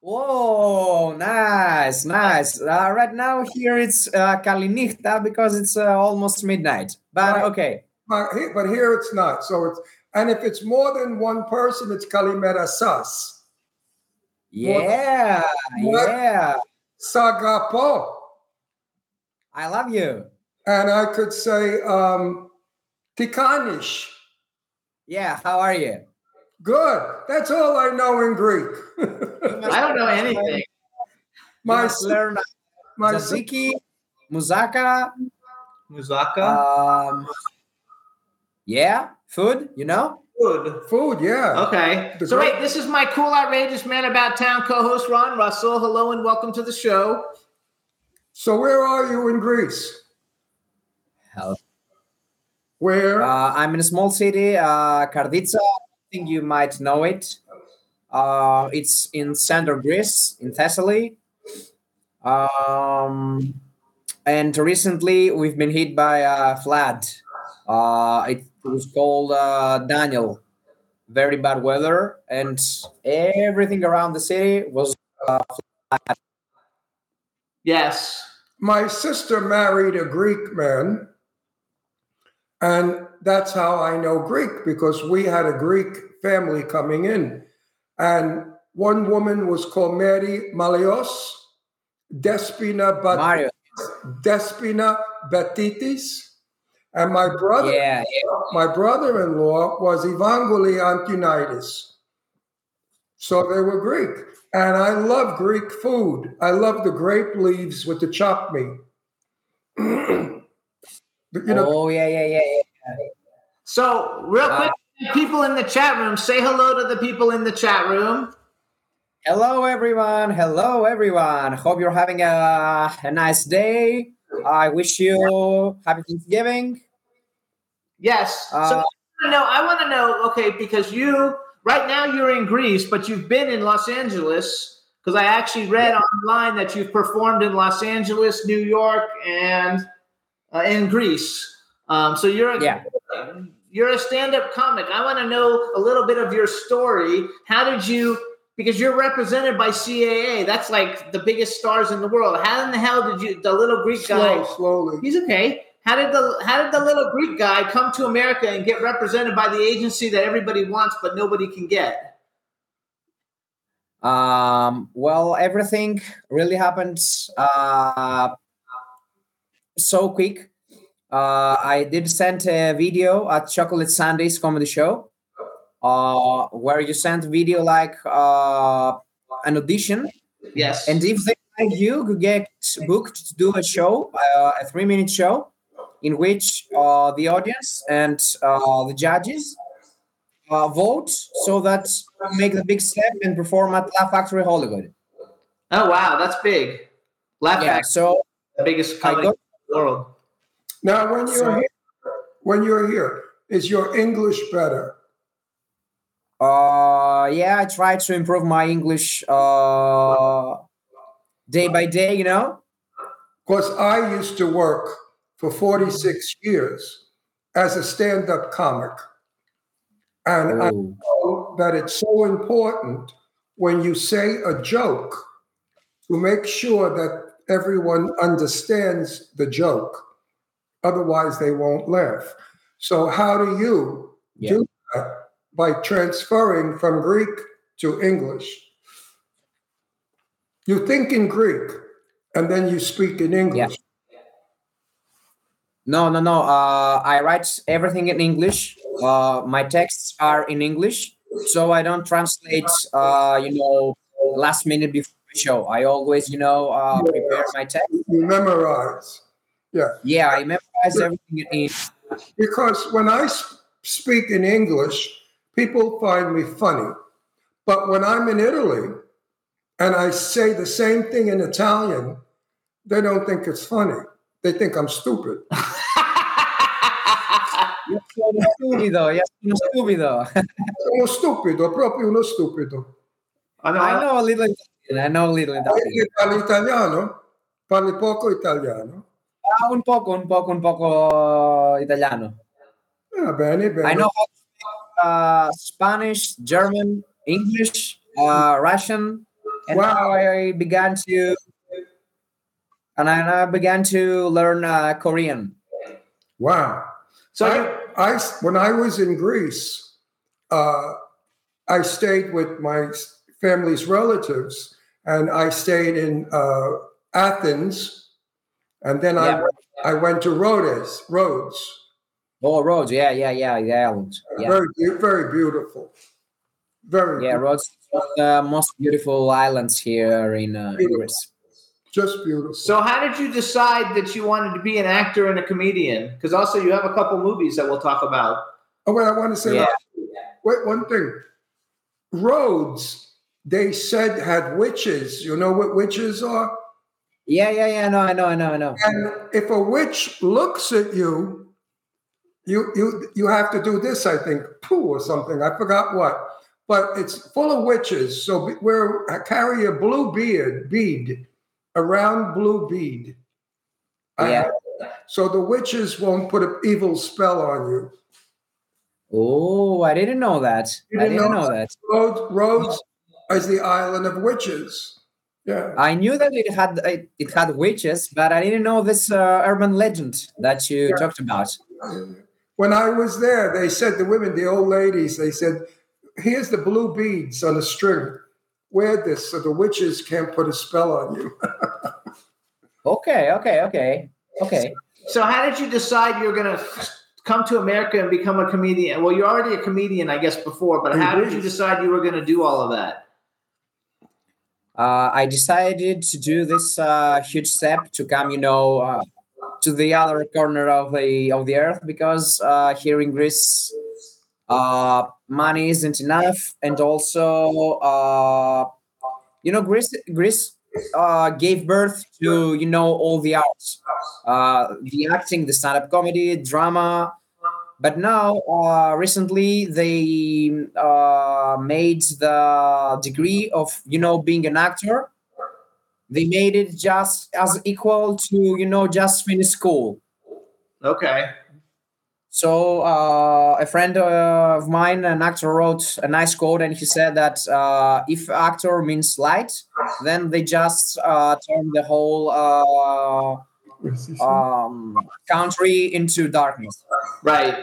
Whoa, nice, nice. Uh, right now here it's uh, Kalinichta because it's uh, almost midnight. But okay. But here it's not. So it's and if it's more than one person, it's Kalimera Sas. Yeah, more yeah. Sagapo. I love you. And I could say um, Tikanish. Yeah, how are you? Good. That's all I know in Greek. I don't know anything. My learn Maziki, Muzaka, Muzaka. Um, yeah, food. You know, food, food. Yeah. Okay. So wait, this is my cool, outrageous man about town co-host Ron Russell. Hello and welcome to the show. So where are you in Greece? Hello. Where? Uh, I'm in a small city, uh, Karditsa. You might know it. Uh, it's in Central Greece, in Thessaly. Um, and recently we've been hit by a flood. Uh, it was called uh, Daniel. Very bad weather, and everything around the city was uh, flooded. Yes. My sister married a Greek man, and that's how I know Greek, because we had a Greek family coming in. And one woman was called Mary Malios, Despina Bat- Despina Batitis. And my brother, yeah, yeah. my brother-in-law was Evangeli Antoniadis. So they were Greek. And I love Greek food. I love the grape leaves with the chopped meat. You know, oh, yeah, yeah, yeah, yeah. So, real quick, uh, people in the chat room, say hello to the people in the chat room. Hello, everyone. Hello, everyone. Hope you're having a, a nice day. I wish you happy Thanksgiving. Yes. Uh, so, I want to know, I want to know, okay, because you, right now you're in Greece, but you've been in Los Angeles, because I actually read yeah. online that you've performed in Los Angeles, New York, and... Uh, in Greece. Um, so you're a, yeah. you're a stand-up comic. I want to know a little bit of your story. How did you, because you're represented by C A A. That's like the biggest stars in the world. How in the hell did you, the little Greek Slow, guy. Slowly. He's okay. How did the how did the little Greek guy come to America and get represented by the agency that everybody wants but nobody can get? Um, well, everything really happens uh so quick. Uh, I did send a video at Chocolate Sunday's comedy show uh, where you send video like uh, an audition. Yes. And if they like you, you get booked to do a show, uh, a three-minute show in which uh, the audience and uh, the judges uh, vote so that you make the big step and perform at Laugh Factory Hollywood. Oh, wow. That's big. Laugh yeah, Factory. So the biggest comedy. World. Now, when you're so, here, when you're here, is your English better? Uh, yeah, I try to improve my English uh, day by day, you know? Because I used to work for forty-six years as a stand-up comic. And oh. I know that it's so important when you say a joke to make sure that everyone understands the joke. Otherwise, they won't laugh. So how do you yeah. do that? By transferring from Greek to English. You think in Greek, and then you speak in English. Yeah. No, no, no. Uh, I write everything in English. Uh, my texts are in English, so I don't translate, uh, you know, last minute before. Show. I always, you know, uh, prepare my text. You memorize. Yeah. Yeah, I memorize everything in because when I speak in English, people find me funny. But when I'm in Italy and I say the same thing in Italian, they don't think it's funny. They think I'm stupid. You're stupido, you're stupido. Sono stupido, proprio uno stupido. I know a little Italian. I know a little Italian. Parli italiano? Parli poco italiano? Ah, un poco, un poco, un poco italiano. Ah, bene, bene. I know how to speak uh, Spanish, German, English, uh, Russian, and wow. I began to, and I began to learn uh, Korean. Wow! So I, I, when I was in Greece, uh, I stayed with my family's relatives, and I stayed in uh, Athens, and then yeah. I I went to Rhodes, Rhodes. Oh, Rhodes! Yeah, yeah, yeah, yeah. yeah. Very, very beautiful. Very yeah, beautiful. Rhodes is one of the most beautiful islands here in uh, Greece. Just beautiful. So how did you decide that you wanted to be an actor and a comedian? Because also you have a couple movies that we'll talk about. Oh, well, I want to say yeah. wait, one thing. Rhodes, they said, had witches. You know what witches are? Yeah, yeah, yeah. No, I know, I know, I know. And if a witch looks at you, you, you, you have to do this, I think, poo or something. I forgot what. But it's full of witches. So we're, I carry a blue beard, bead, a round blue bead. Yeah. I, so the witches won't put an evil spell on you. Oh, I didn't know that. Didn't I didn't know, know that. Rhodes, Rhodes is the island of witches. Yeah. I knew that it had it, it had witches, but I didn't know this uh, urban legend that you yeah. talked about. When I was there, they said the women, the old ladies, they said, here's the blue beads on a string. Wear this so the witches can't put a spell on you. okay, okay, okay, okay. So how did you decide you were going to come to America and become a comedian? Well, you're already a comedian, I guess, before, but how did you decide you were going to do all of that? Uh, I decided to do this uh, huge step to come, you know, uh, to the other corner of the of the earth because uh, here in Greece, uh money isn't enough, and also uh you know Greece Greece uh gave birth to you know all the arts, uh the acting, the stand-up comedy, drama, but now uh recently they uh made the degree of you know being an actor, they made it just as equal to you know just finish school. Okay. So uh, a friend of mine, an actor, wrote a nice quote, and he said that uh, if actor means light, then they just uh, turn the whole uh, um, country into darkness. Right.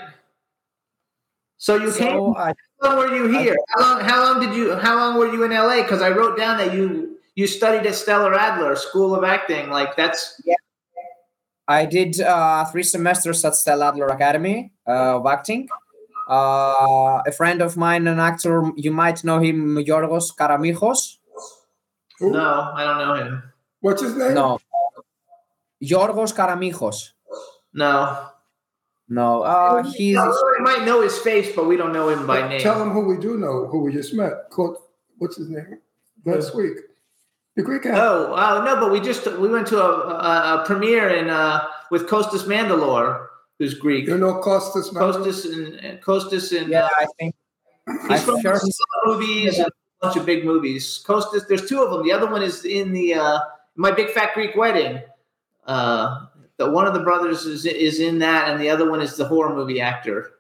So you so came. I, how long were you here? I, how long? How long did you? How long were you in L A? Because I wrote down that you you studied at Stellar Adler School of Acting. Like that's. Yeah. I did uh, three semesters at Stella Adler Academy uh, of acting. Uh, a friend of mine, an actor, you might know him, Yorgos Karamijos. Who? No, I don't know him. What's his name? No. Yorgos Karamijos. No. No. Uh, he's. We might know his face, but we don't know him by name. Tell him who we do know, who we just met. What's his name? Last week. The Greek actor. Oh, uh, no, but we just we went to a, a, a premiere in uh, with Kostas Mandalore, who's Greek. You know Kostas Mandalore? Kostas and Kostas and yeah, uh, I think he's I from sure movies yeah. and a bunch of big movies. Kostas, there's two of them. The other one is in the uh, My Big Fat Greek Wedding. Uh, the one of the brothers is is in that, and the other one is the horror movie actor.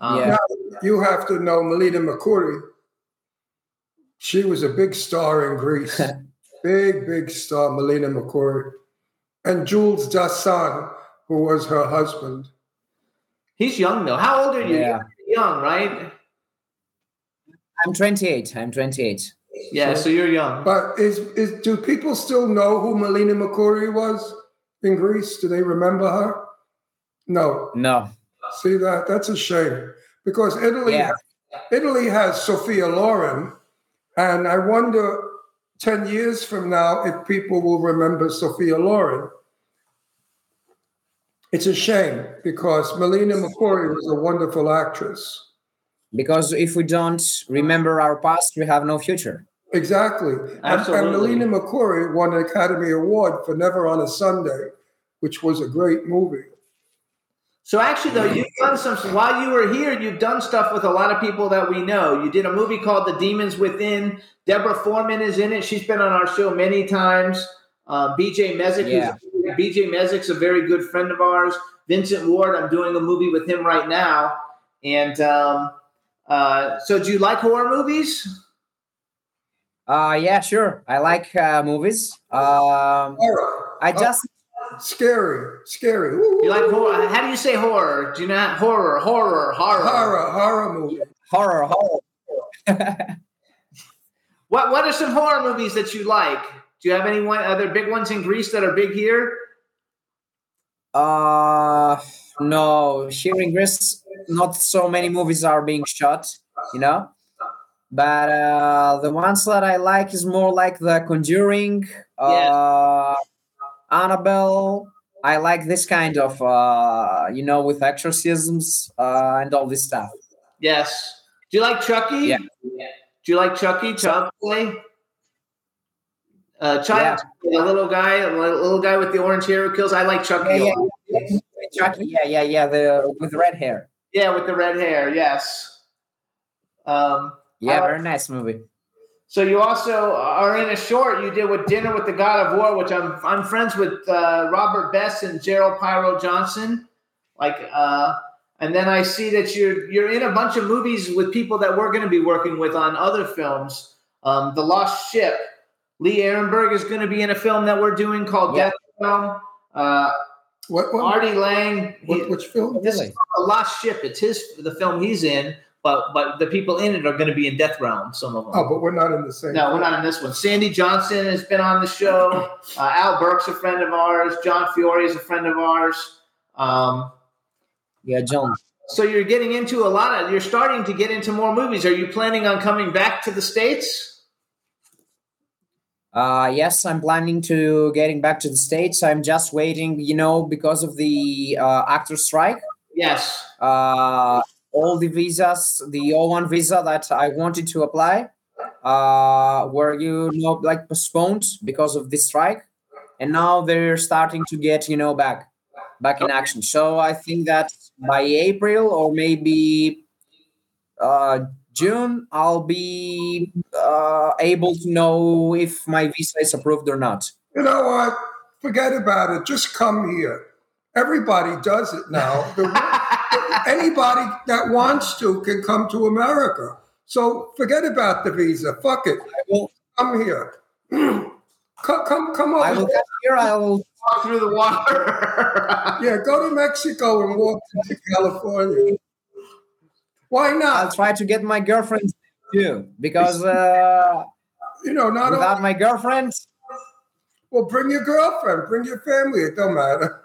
Um, yeah. Now, you have to know Melita Mercouri. She was a big star in Greece. Big, big star, Melita Mercouri. And Jules Dassin, who was her husband. He's young, though. How old are you? Yeah. You're young, right? I'm twenty-eight. I'm twenty-eight. Yeah, so, so you're young. But is is do people still know who Melita Mercouri was in Greece? Do they remember her? No. No. See that? That's a shame. Because Italy, yeah. Italy has Sophia Loren, and I wonder... Ten years from now, if people will remember Sophia Loren. It's a shame because Melina McCrory was a wonderful actress. Because if we don't remember our past, we have no future. Exactly. Absolutely. And, and Melina McCrory won an Academy Award for Never on a Sunday, which was a great movie. So actually, though, you've done some, while you were here, you've done stuff with a lot of people that we know. You did a movie called The Demons Within. Deborah Foreman is in it. She's been on our show many times. Uh, B J Mezek, yeah. B J Mezek's a very good friend of ours. Vincent Ward, I'm doing a movie with him right now. And um, uh, so do you like horror movies? Uh, yeah, sure. I like uh, movies. Um, horror. I just... Oh. Scary, scary. Ooh. You like horror? How do you say horror? Do you not horror, horror, horror, horror, horror movie, horror, horror. what What are some horror movies that you like? Do you have any one other big ones in Greece that are big here? Uh no. Here in Greece, not so many movies are being shot. You know, but uh, the ones that I like is more like The Conjuring. Yeah. Uh, Annabelle, I like this kind of, uh, you know, with exorcisms uh, and all this stuff. Yes. Do you like Chucky? Yeah. Do you like Chucky? Child play? Uh, child, yeah. The little guy, the little guy with the orange hair who kills. I like Chucky. Yeah, yeah. Chucky. Yeah, yeah, yeah. The with the red hair. Yeah, with the red hair. Yes. Um, yeah, very nice movie. So you also are in a short you did with Dinner with the God of War, which I'm I'm friends with uh, Robert Bess and Gerald Pyro Johnson. Like, uh, and then I see that you're you're in a bunch of movies with people that we're going to be working with on other films. Um, The Lost Ship. Lee Ehrenberg is going to be in a film that we're doing called yeah. Death Film. Uh, what, what, Artie Lang. What, he, which film? This really? Is The Lost Ship. It's his the film he's in. But but the people in it are going to be in Death Realm, some of them. Oh, but we're not in the same. No, we're not in this one. Sandy Johnson has been on the show. Uh, Al Burke's a friend of ours. John Fiore is a friend of ours. Um, yeah, John. So you're getting into a lot of – you're starting to get into more movies. Are you planning on coming back to the States? Uh, yes, I'm planning to getting back to the States. I'm just waiting, you know, because of the uh, actor strike. Yes. Uh All the visas, the O one visa that I wanted to apply, uh, were you know like postponed because of this strike, and now they're starting to get you know back, back in action. So I think that by April or maybe uh, June, I'll be uh, able to know if my visa is approved or not. You know what? Forget about it. Just come here. Everybody does it now. Anybody that wants to can come to America. So forget about the visa. Fuck it. I will come here. come, come, come over. I will come here. I will walk through the water. Yeah, go to Mexico and walk to California. Why not? I'll try to get my girlfriend too, because uh, you know, not without only, my girlfriend. Well, bring your girlfriend. Bring your family. It don't matter.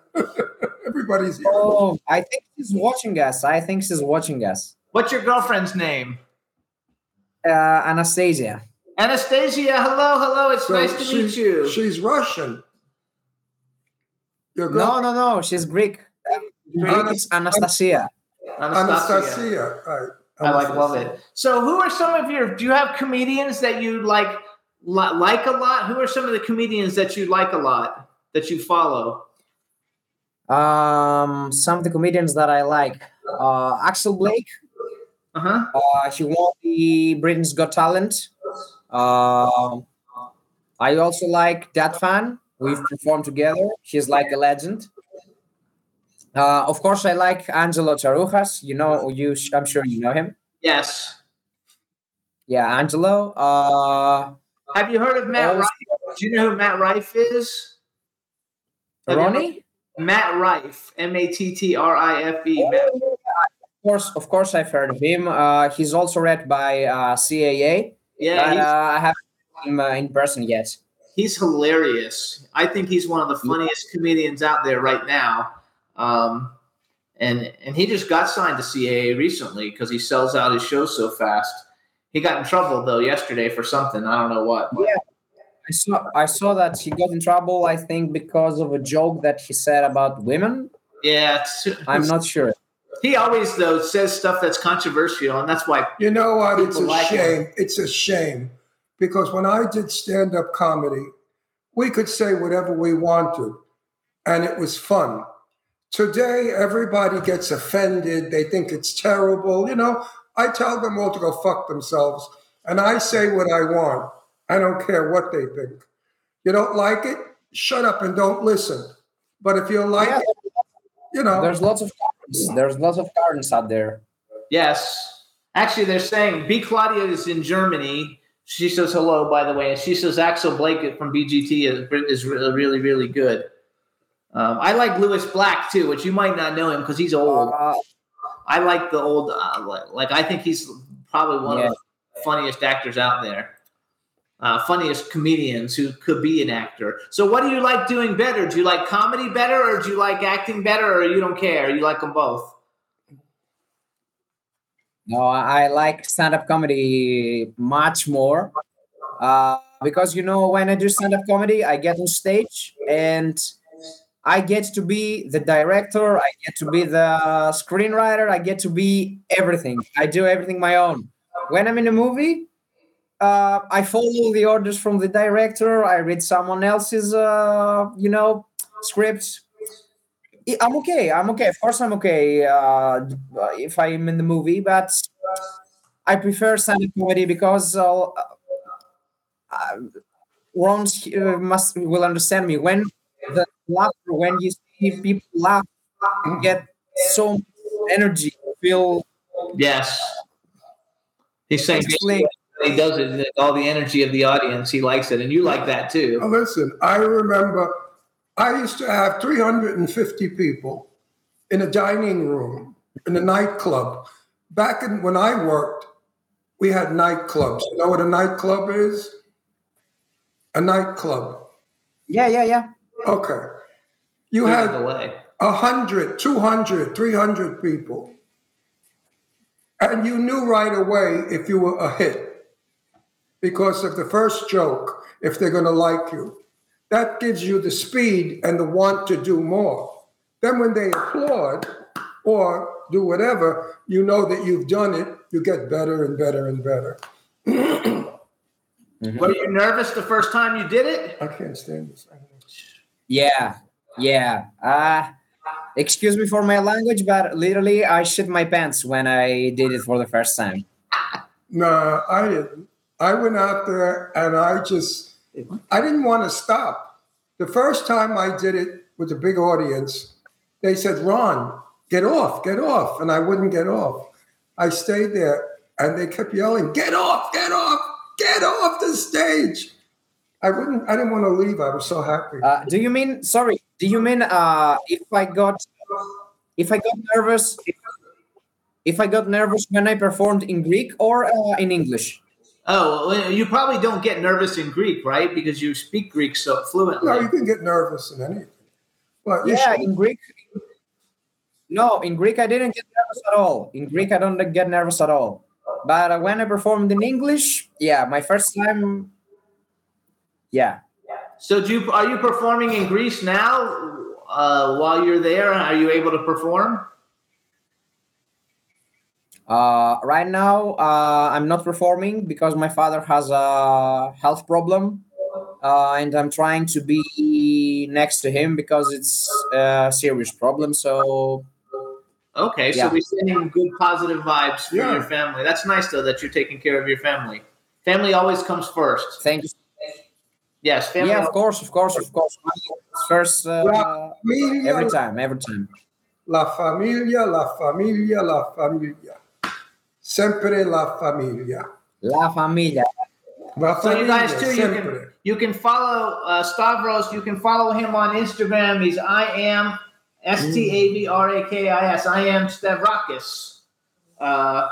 Everybody's here. Oh, I think she's watching us. I think she's watching us. What's your girlfriend's name? Uh, Anastasia. Anastasia, hello, hello. It's so nice to meet you. She's Russian. Your no, no, no. She's Greek. Greek. Ana- it's Anastasia. Anastasia. Anastasia. Right. Anastasia. I like love it. So, who are some of your? Do you have comedians that you like like a lot? Who are some of the comedians that you like a lot that you follow? Um, some of the comedians that I like, uh, Axel Blake, uh-huh. uh, he won the Britain's Got Talent. Uh, I also like Dat Fan. We've performed together. She's like a legend. Uh, of course I like Angelo Charujas, you know, you, I'm sure you know him. Yes. Yeah. Angelo. Uh, have you heard of Matt Rife? Do you know who Matt Rife is? Ronnie? Matt Rife, M A T T R I F E. Oh, of course, of course, I've heard of him. Uh, he's also read by uh, C A A. Yeah, but, uh, I haven't seen him uh, in person yet. He's hilarious. I think he's one of the funniest yeah. comedians out there right now. Um, and and he just got signed to C A A recently because he sells out his shows so fast. He got in trouble though yesterday for something. I don't know what. Yeah. I saw I saw that he got in trouble, I think, because of a joke that he said about women. Yeah. It's, I'm not sure. He always, though, says stuff that's controversial, and that's why. You know what? It's a like shame. It. It's a shame because when I did stand-up comedy, we could say whatever we wanted, and it was fun. Today, everybody gets offended. They think it's terrible. You know, I tell them all to go fuck themselves, and I say what I want. I don't care what they think. You don't like it? Shut up and don't listen. But if you like yeah. it, you know. There's lots of currents. There's lots of currents out there. Yes. Actually, they're saying B. Claudia is in Germany. She says hello, by the way. And she says Axel Blake from B G T is, is really, really good. Um, I like Lewis Black, too, which you might not know him because he's old. Uh, I like the old uh, – like I think he's probably one yeah. of the funniest actors out there. Uh, funniest comedians who could be an actor. So what do you like doing better? Do you like comedy better or do you like acting better or you don't care? You like them both? No, I like stand-up comedy much more uh, because, you know, when I do stand-up comedy, I get on stage and I get to be the director. I get to be the screenwriter. I get to be everything. I do everything my own. When I'm in a movie... Uh, I follow the orders from the director. I read someone else's, uh, you know, scripts. I'm okay. I'm okay. Of course, I'm okay uh, if I'm in the movie. But I prefer stand-up comedy because uh, uh, Ron must will understand me. When the laughter, when you see people laugh, you get so much energy. You feel yes. He's saying. He does it with all the energy of the audience. He likes it. And you like that too. Oh, listen, I remember I used to have three hundred fifty people in a dining room, in a nightclub. Back in, when I worked, we had nightclubs. You know what a nightclub is? A nightclub. Yeah, yeah, yeah. Okay. You There's had one hundred, two hundred, three hundred people. And you knew right away if you were a hit. Because of the first joke, if they're going to like you, that gives you the speed and the want to do more. Then when they applaud or do whatever, you know that you've done it, you get better and better and better. Mm-hmm. Were you nervous the first time you did it? I can't stand this. Yeah, yeah. Uh, excuse me for my language, but literally I shit my pants when I did it for the first time. No, I didn't. I went out there and I just, I didn't want to stop. The first time I did it with a big audience, they said, Ron, get off, get off. And I wouldn't get off. I stayed there and they kept yelling, get off, get off, get off the stage. I wouldn't, I didn't want to leave. I was so happy. Uh, do you mean, sorry, do you mean uh, if I got, if I got nervous, if, if I got nervous when I performed in Greek or uh, in English? Oh, you probably don't get nervous in Greek, right? Because you speak Greek so fluently. No, you can get nervous in anything. Well, yeah, in Greek. No, in Greek I didn't get nervous at all. In Greek I don't get nervous at all. But uh, when I performed in English, yeah, my first time, yeah. So do you, are you performing in Greece now uh, while you're there? Are you able to perform? Uh, right now, uh, I'm not performing because my father has a health problem, uh, and I'm trying to be next to him because it's a serious problem. So, okay, yeah. So we're sending good positive vibes for yeah. your family. That's nice, though, that you're taking care of your family. Family always comes first. Thank you. Yes, family. Yeah, of course, of course, of course. First, uh, every time, every time. La familia, la familia, la familia. Sempre la familia. La familia. La familia. So you guys too, you can, you can follow uh, Stavros. You can follow him on Instagram. He's I am S T A V R A K I S. I am Stavrakis. Uh,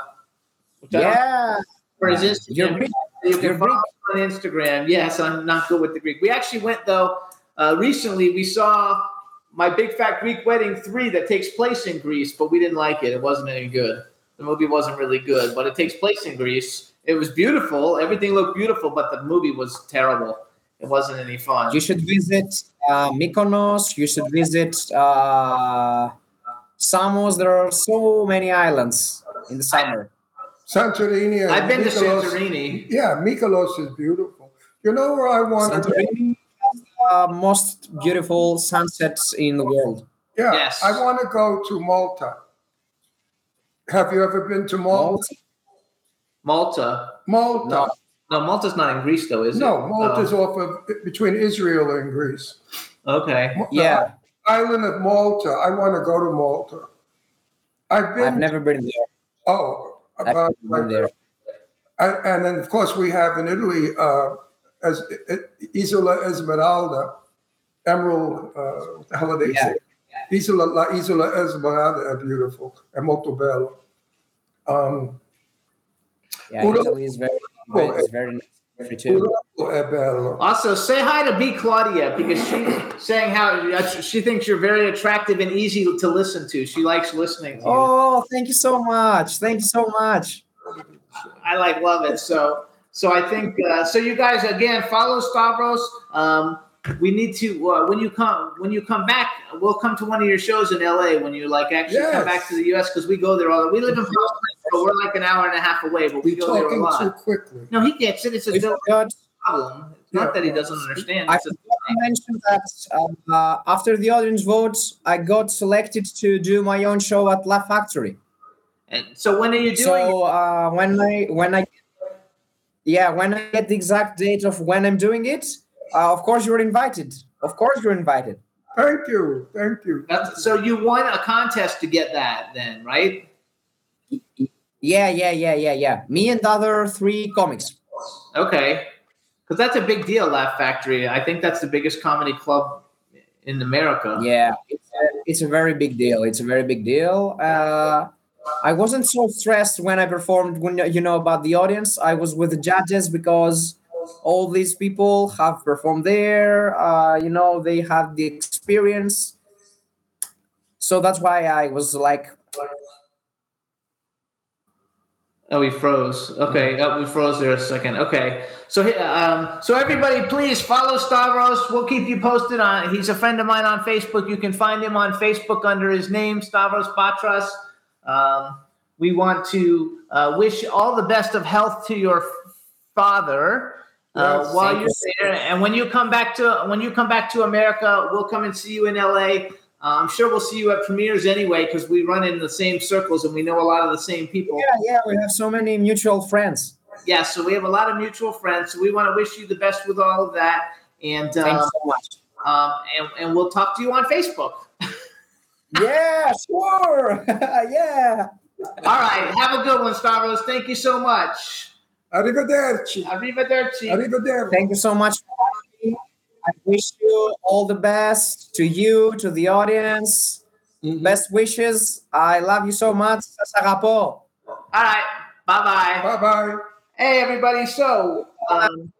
yeah. For his Instagram, you're Greek. You can follow him on Instagram. Yes, I'm not good with the Greek. We actually went though uh, recently. We saw My Big Fat Greek Wedding three that takes place in Greece, but we didn't like it. It wasn't any good. The movie wasn't really good, but it takes place in Greece. It was beautiful. Everything looked beautiful, but the movie was terrible. It wasn't any fun. You should visit uh, Mykonos. You should visit uh, Samos, there are so many islands in the summer. Santorini. I've been Mykonos. To Santorini. Yeah, Mykonos is beautiful. You know where I want Santorini to go? Santorini has the most beautiful sunsets in the world. Yeah, yes. I want to go to Malta. Have you ever been to Malta? Malta. Malta. No. No, Malta's not in Greece, though, is no, it? No, Malta's um, off of between Israel and Greece. Okay. Malta, yeah. Island of Malta. I want to go to Malta. I've been. I've never been there. Oh, about I've never been there. I, and then, of course, we have in Italy uh, as uh, Isola Esmeralda, Emerald uh, Holiday. Yeah. Yeah. Isola La Isola Esmeralda are beautiful. È molto bello. Um, yeah, Udo, Italy is very. Well, it's very nice too. Also, say hi to B. Claudia because she's saying how she thinks you're very attractive and easy to listen to. She likes listening to you. Oh, thank you so much. Thank you so much. I like love it. So, so I think uh, so. You guys again follow Stavros. Um, we need to uh, when you come when you come back, we'll come to one of your shows in L A when you like actually yes. come back to the U S because we go there all. We live in Boston. So we're like an hour and a half away, but we You're go there a lot. Too quickly. No, he gets it. It's a no problem. It's yeah. not that he doesn't understand. I mentioned that uh, after the audience votes, I got selected to do my own show at Laugh Factory. And so when are you doing? So uh, when I when I yeah when I get the exact date of when I'm doing it, uh, of course you're invited. Of course you're invited. Thank you, thank you. That's, so you won a contest to get that, then, right? Yeah, yeah, yeah, yeah, yeah. Me and the other three comics. Okay. Because that's a big deal, Laugh Factory. I think that's the biggest comedy club in America. Yeah, it's a, it's a very big deal. It's a very big deal. Uh, I wasn't so stressed when I performed, when you know, about the audience. I was with the judges because all these people have performed there. Uh, you know, they have the experience. So that's why I was like... Oh, we froze. Okay, oh, we froze there a second. Okay, so um, so everybody, please follow Stavros. We'll keep you posted on. He's a friend of mine on Facebook. You can find him on Facebook under his name, Stavros Batras. Um, we want to uh, wish all the best of health to your father uh, yes, while you're there, and when you come back to when you come back to America, we'll come and see you in L A. I'm sure we'll see you at premieres anyway because we run in the same circles and we know a lot of the same people. Yeah, yeah, we have so many mutual friends. Yeah, so we have a lot of mutual friends. So we want to wish you the best with all of that. And thanks um, so much. Um, and, and we'll talk to you on Facebook. Yeah, sure. Yeah. All right. Have a good one, Stavros. Thank you so much. Arrivederci. Arrivederci. Arrivederci. Thank you so much. I wish you all the best to you, to the audience. Mm-hmm. Best wishes. I love you so much. All right. Bye-bye. Bye-bye. Hey, everybody. So, um,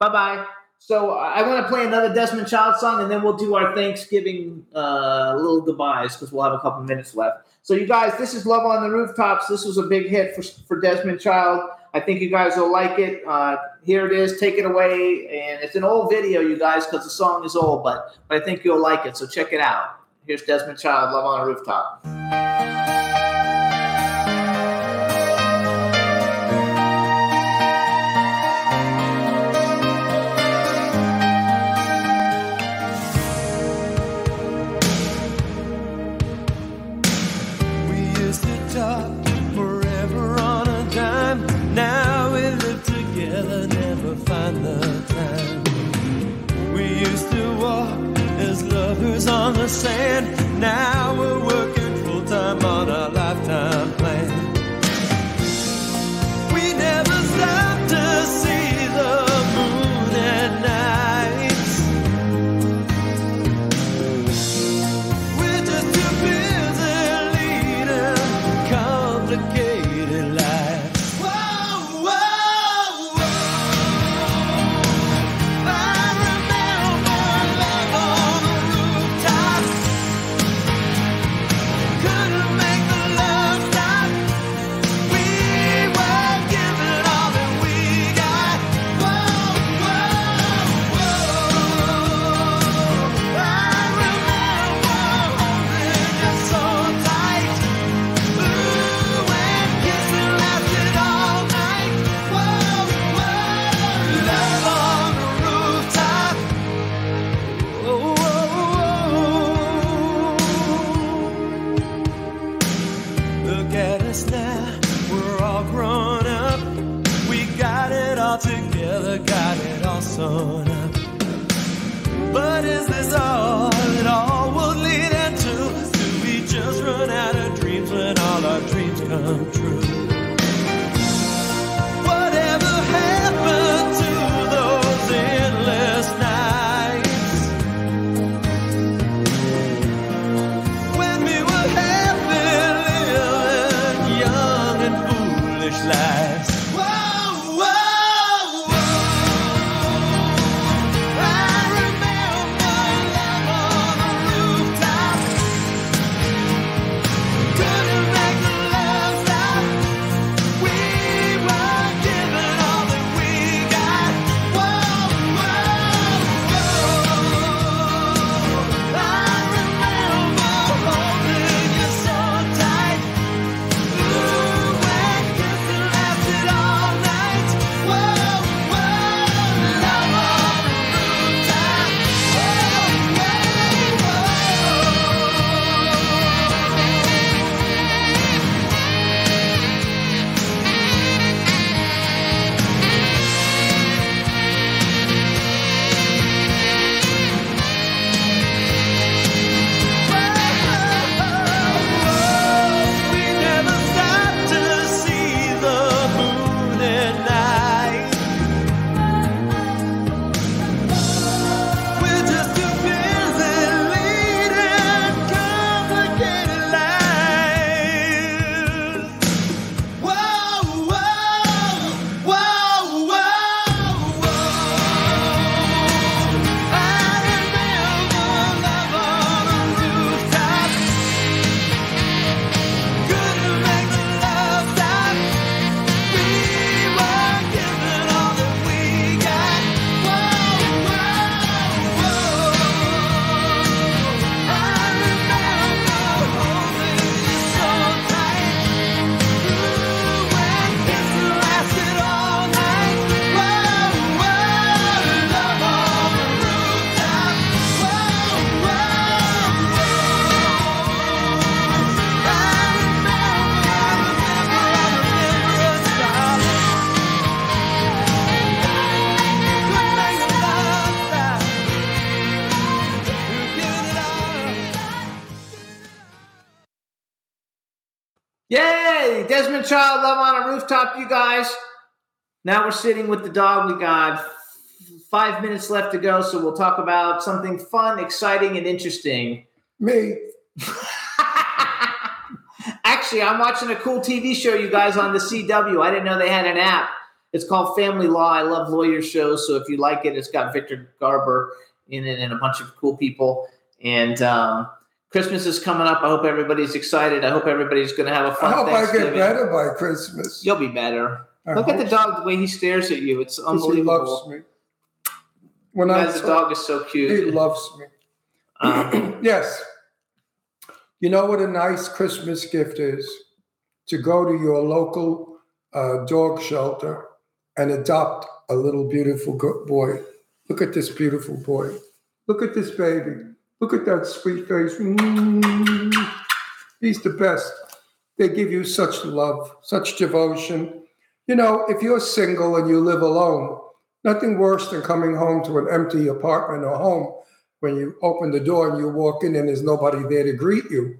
bye-bye. So I want to play another Desmond Child song, and then we'll do our Thanksgiving uh, little goodbyes because we'll have a couple minutes left. So, you guys, this is Love on the Rooftops. This was a big hit for, for Desmond Child. I think you guys will like it. Uh, here it is. Take it away. And it's an old video, you guys, because the song is old, but, but I think you'll like it. So check it out. Here's Desmond Child, Love on a Rooftop. Lovers on the sand. Now we're working full time on our lifetime plan. We never stop to see the moon at night. We're just too busy leading complicated lives. Whoa, whoa, whoa! I remember love on the rooftops. sun. But is this all that all will lead into? Do we just run out of dreams when all our dreams come true? Whatever happened to those endless nights when we were happy, living young and foolish lives? Desmond Child, Love on a Rooftop, you guys. Now we're sitting with the dog. We got five minutes left to go, so we'll talk about something fun, exciting, and interesting. Me. Actually, I'm watching a cool T V show, you guys, on the C W. I didn't know they had an app. It's called Family Law. I love lawyer shows, so if you like it, it's got Victor Garber in it and a bunch of cool people. And, um, Christmas is coming up. I hope everybody's excited. I hope everybody's going to have a fun Thanksgiving. I hope I get better by Christmas. You'll be better. I Look at the dog, the way he stares at you. It's unbelievable. He loves me. When I the dog is so cute. He loves me. Um, yes. You know what a nice Christmas gift is? To go to your local uh, dog shelter and adopt a little beautiful boy. Look at this beautiful boy. Look at this baby. Look at that sweet face. Mm. He's the best. They give you such love, such devotion. You know, if you're single and you live alone, nothing worse than coming home to an empty apartment or home when you open the door and you walk in and there's nobody there to greet you.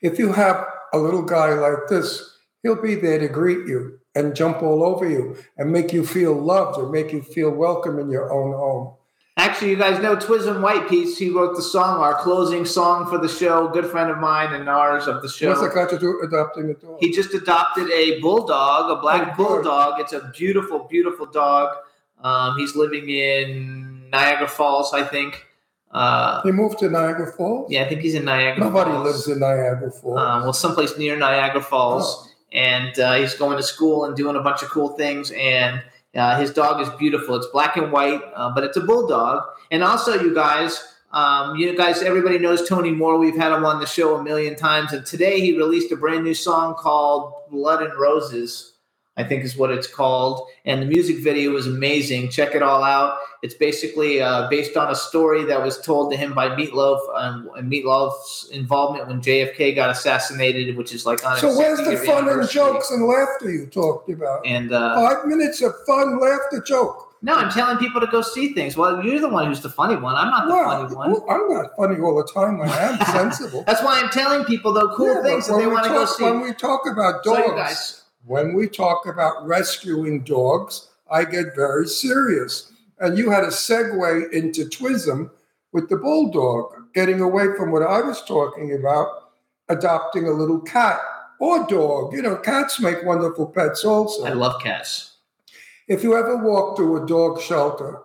If you have a little guy like this, he'll be there to greet you and jump all over you and make you feel loved and make you feel welcome in your own home. Actually, you guys know Twism Whitepiece. He wrote the song, our closing song for the show. Good friend of mine and ours of the show. What's that got to do with adopting a dog? He just adopted a bulldog, a black oh, bulldog. It's a beautiful, beautiful dog. Um, he's living in Niagara Falls, I think. Uh, he moved to Niagara Falls? Yeah, I think he's in Niagara Nobody Falls. Nobody lives in Niagara Falls. Um, well, someplace near Niagara Falls. Oh. And uh, he's going to school and doing a bunch of cool things. And Uh, his dog is beautiful. It's black and white, uh, but it's a bulldog. And also, you guys, um, you guys, everybody knows Tony Moore. We've had him on the show a million times. And today he released a brand new song called Blood and Roses, I think is what it's called. And the music video was amazing. Check it all out. It's basically uh, based on a story that was told to him by Meat Loaf um, and Meat Loaf's involvement when J F K got assassinated, which is like on its sixtieth anniversary. So where's the fun and jokes and laughter you talked about? And uh, five minutes of fun, laughter, joke. No, I'm telling people to go see things. Well, you're the one who's the funny one. I'm not the well, funny one. Well, I'm not funny all the time when I am sensible. That's why I'm telling people, though, cool yeah, things that they want to go see. When we talk about dogs, so guys, when we talk about rescuing dogs, I get very serious. And you had a segue into Twism with the bulldog, getting away from what I was talking about, adopting a little cat or dog. You know, cats make wonderful pets also. I love cats. If you ever walk through a dog shelter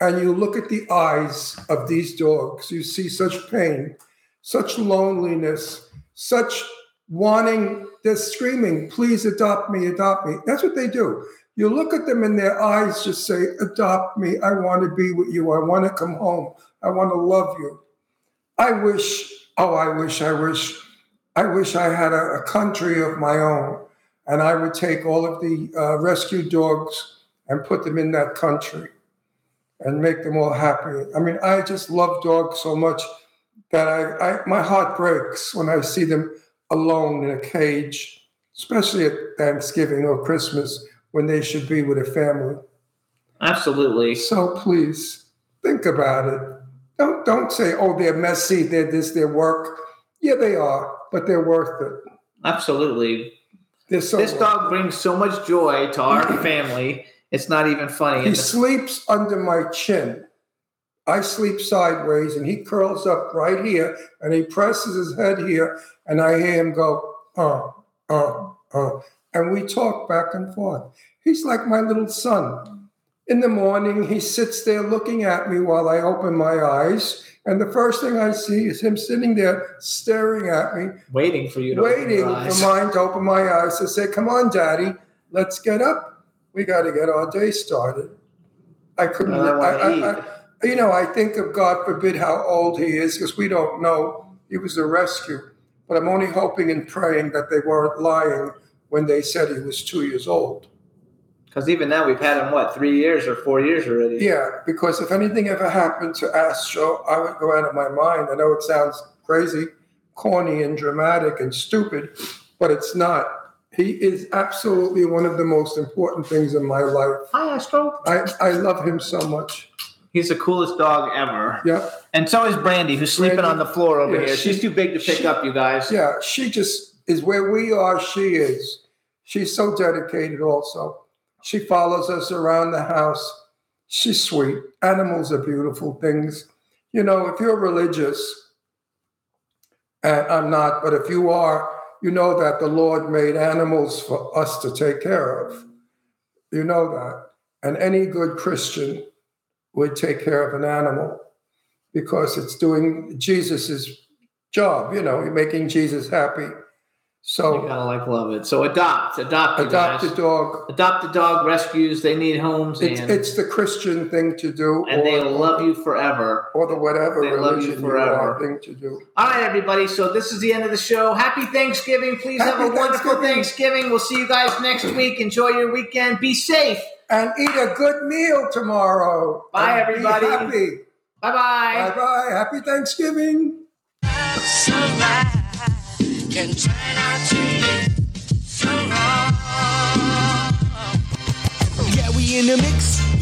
and you look at the eyes of these dogs, you see such pain, such loneliness, such wanting, they're screaming, please adopt me, adopt me. That's what they do. You look at them and their eyes just say, adopt me. I want to be with you. I want to come home. I want to love you. I wish, oh, I wish, I wish, I wish I had a, a country of my own. And I would take all of the uh, rescue dogs and put them in that country and make them all happy. I mean, I just love dogs so much that I, I my heart breaks when I see them alone in a cage, especially at Thanksgiving or Christmas when they should be with a family. Absolutely. So please think about it. Don't don't say, oh, they're messy, they're this, they're work. Yeah, they are, but they're worth it. Absolutely. So this wonderful. Dog brings so much joy to our family. It's not even funny. He sleeps under my chin. I sleep sideways, and he curls up right here, and he presses his head here, and I hear him go, uh, uh, uh. And we talk back and forth. He's like my little son. In the morning, he sits there looking at me while I open my eyes, and the first thing I see is him sitting there staring at me. Waiting for you to open your eyes. Waiting for mine to open my eyes to say, come on, Daddy, let's get up. We got to get our day started. I couldn't, I, I, I, I, you know, I think of, God forbid, how old he is, because we don't know. He was a rescue. But I'm only hoping and praying that they weren't lying when they said he was two years old. Because even now we've had him, what, three years or four years already? Yeah, because if anything ever happened to Astro, I would go out of my mind. I know it sounds crazy, corny, and dramatic and stupid, but it's not. He is absolutely one of the most important things in my life. Hi, Astro. I, I love him so much. He's the coolest dog ever. Yeah. And so is Brandy, who's sleeping Brandy, on the floor over yeah, here. She, She's too big to pick she, up, you guys. Yeah, she just is where we are. She is. She's so dedicated also. She follows us around the house. She's sweet. Animals are beautiful things. You know, if you're religious, and I'm not, but if you are, you know that the Lord made animals for us to take care of. You know that. And any good Christian would take care of an animal because it's doing Jesus's job, you know, making Jesus happy. So you gotta like love it. So adopt, adopt, adopt a dog. Adopt a dog. Rescues. They need homes. It's, and, it's the Christian thing to do, and or, they'll love you forever. Or the whatever they love you forever thing to do. All right, everybody. So this is the end of the show. Happy Thanksgiving. Please Happy have a wonderful Thanksgiving. Thanksgiving. We'll see you guys next week. Enjoy your weekend. Be safe and eat a good meal tomorrow. Bye, and everybody. Be happy. Bye bye. Bye bye. Happy Thanksgiving. Can try not to be so wrong. Yeah, we in the mix.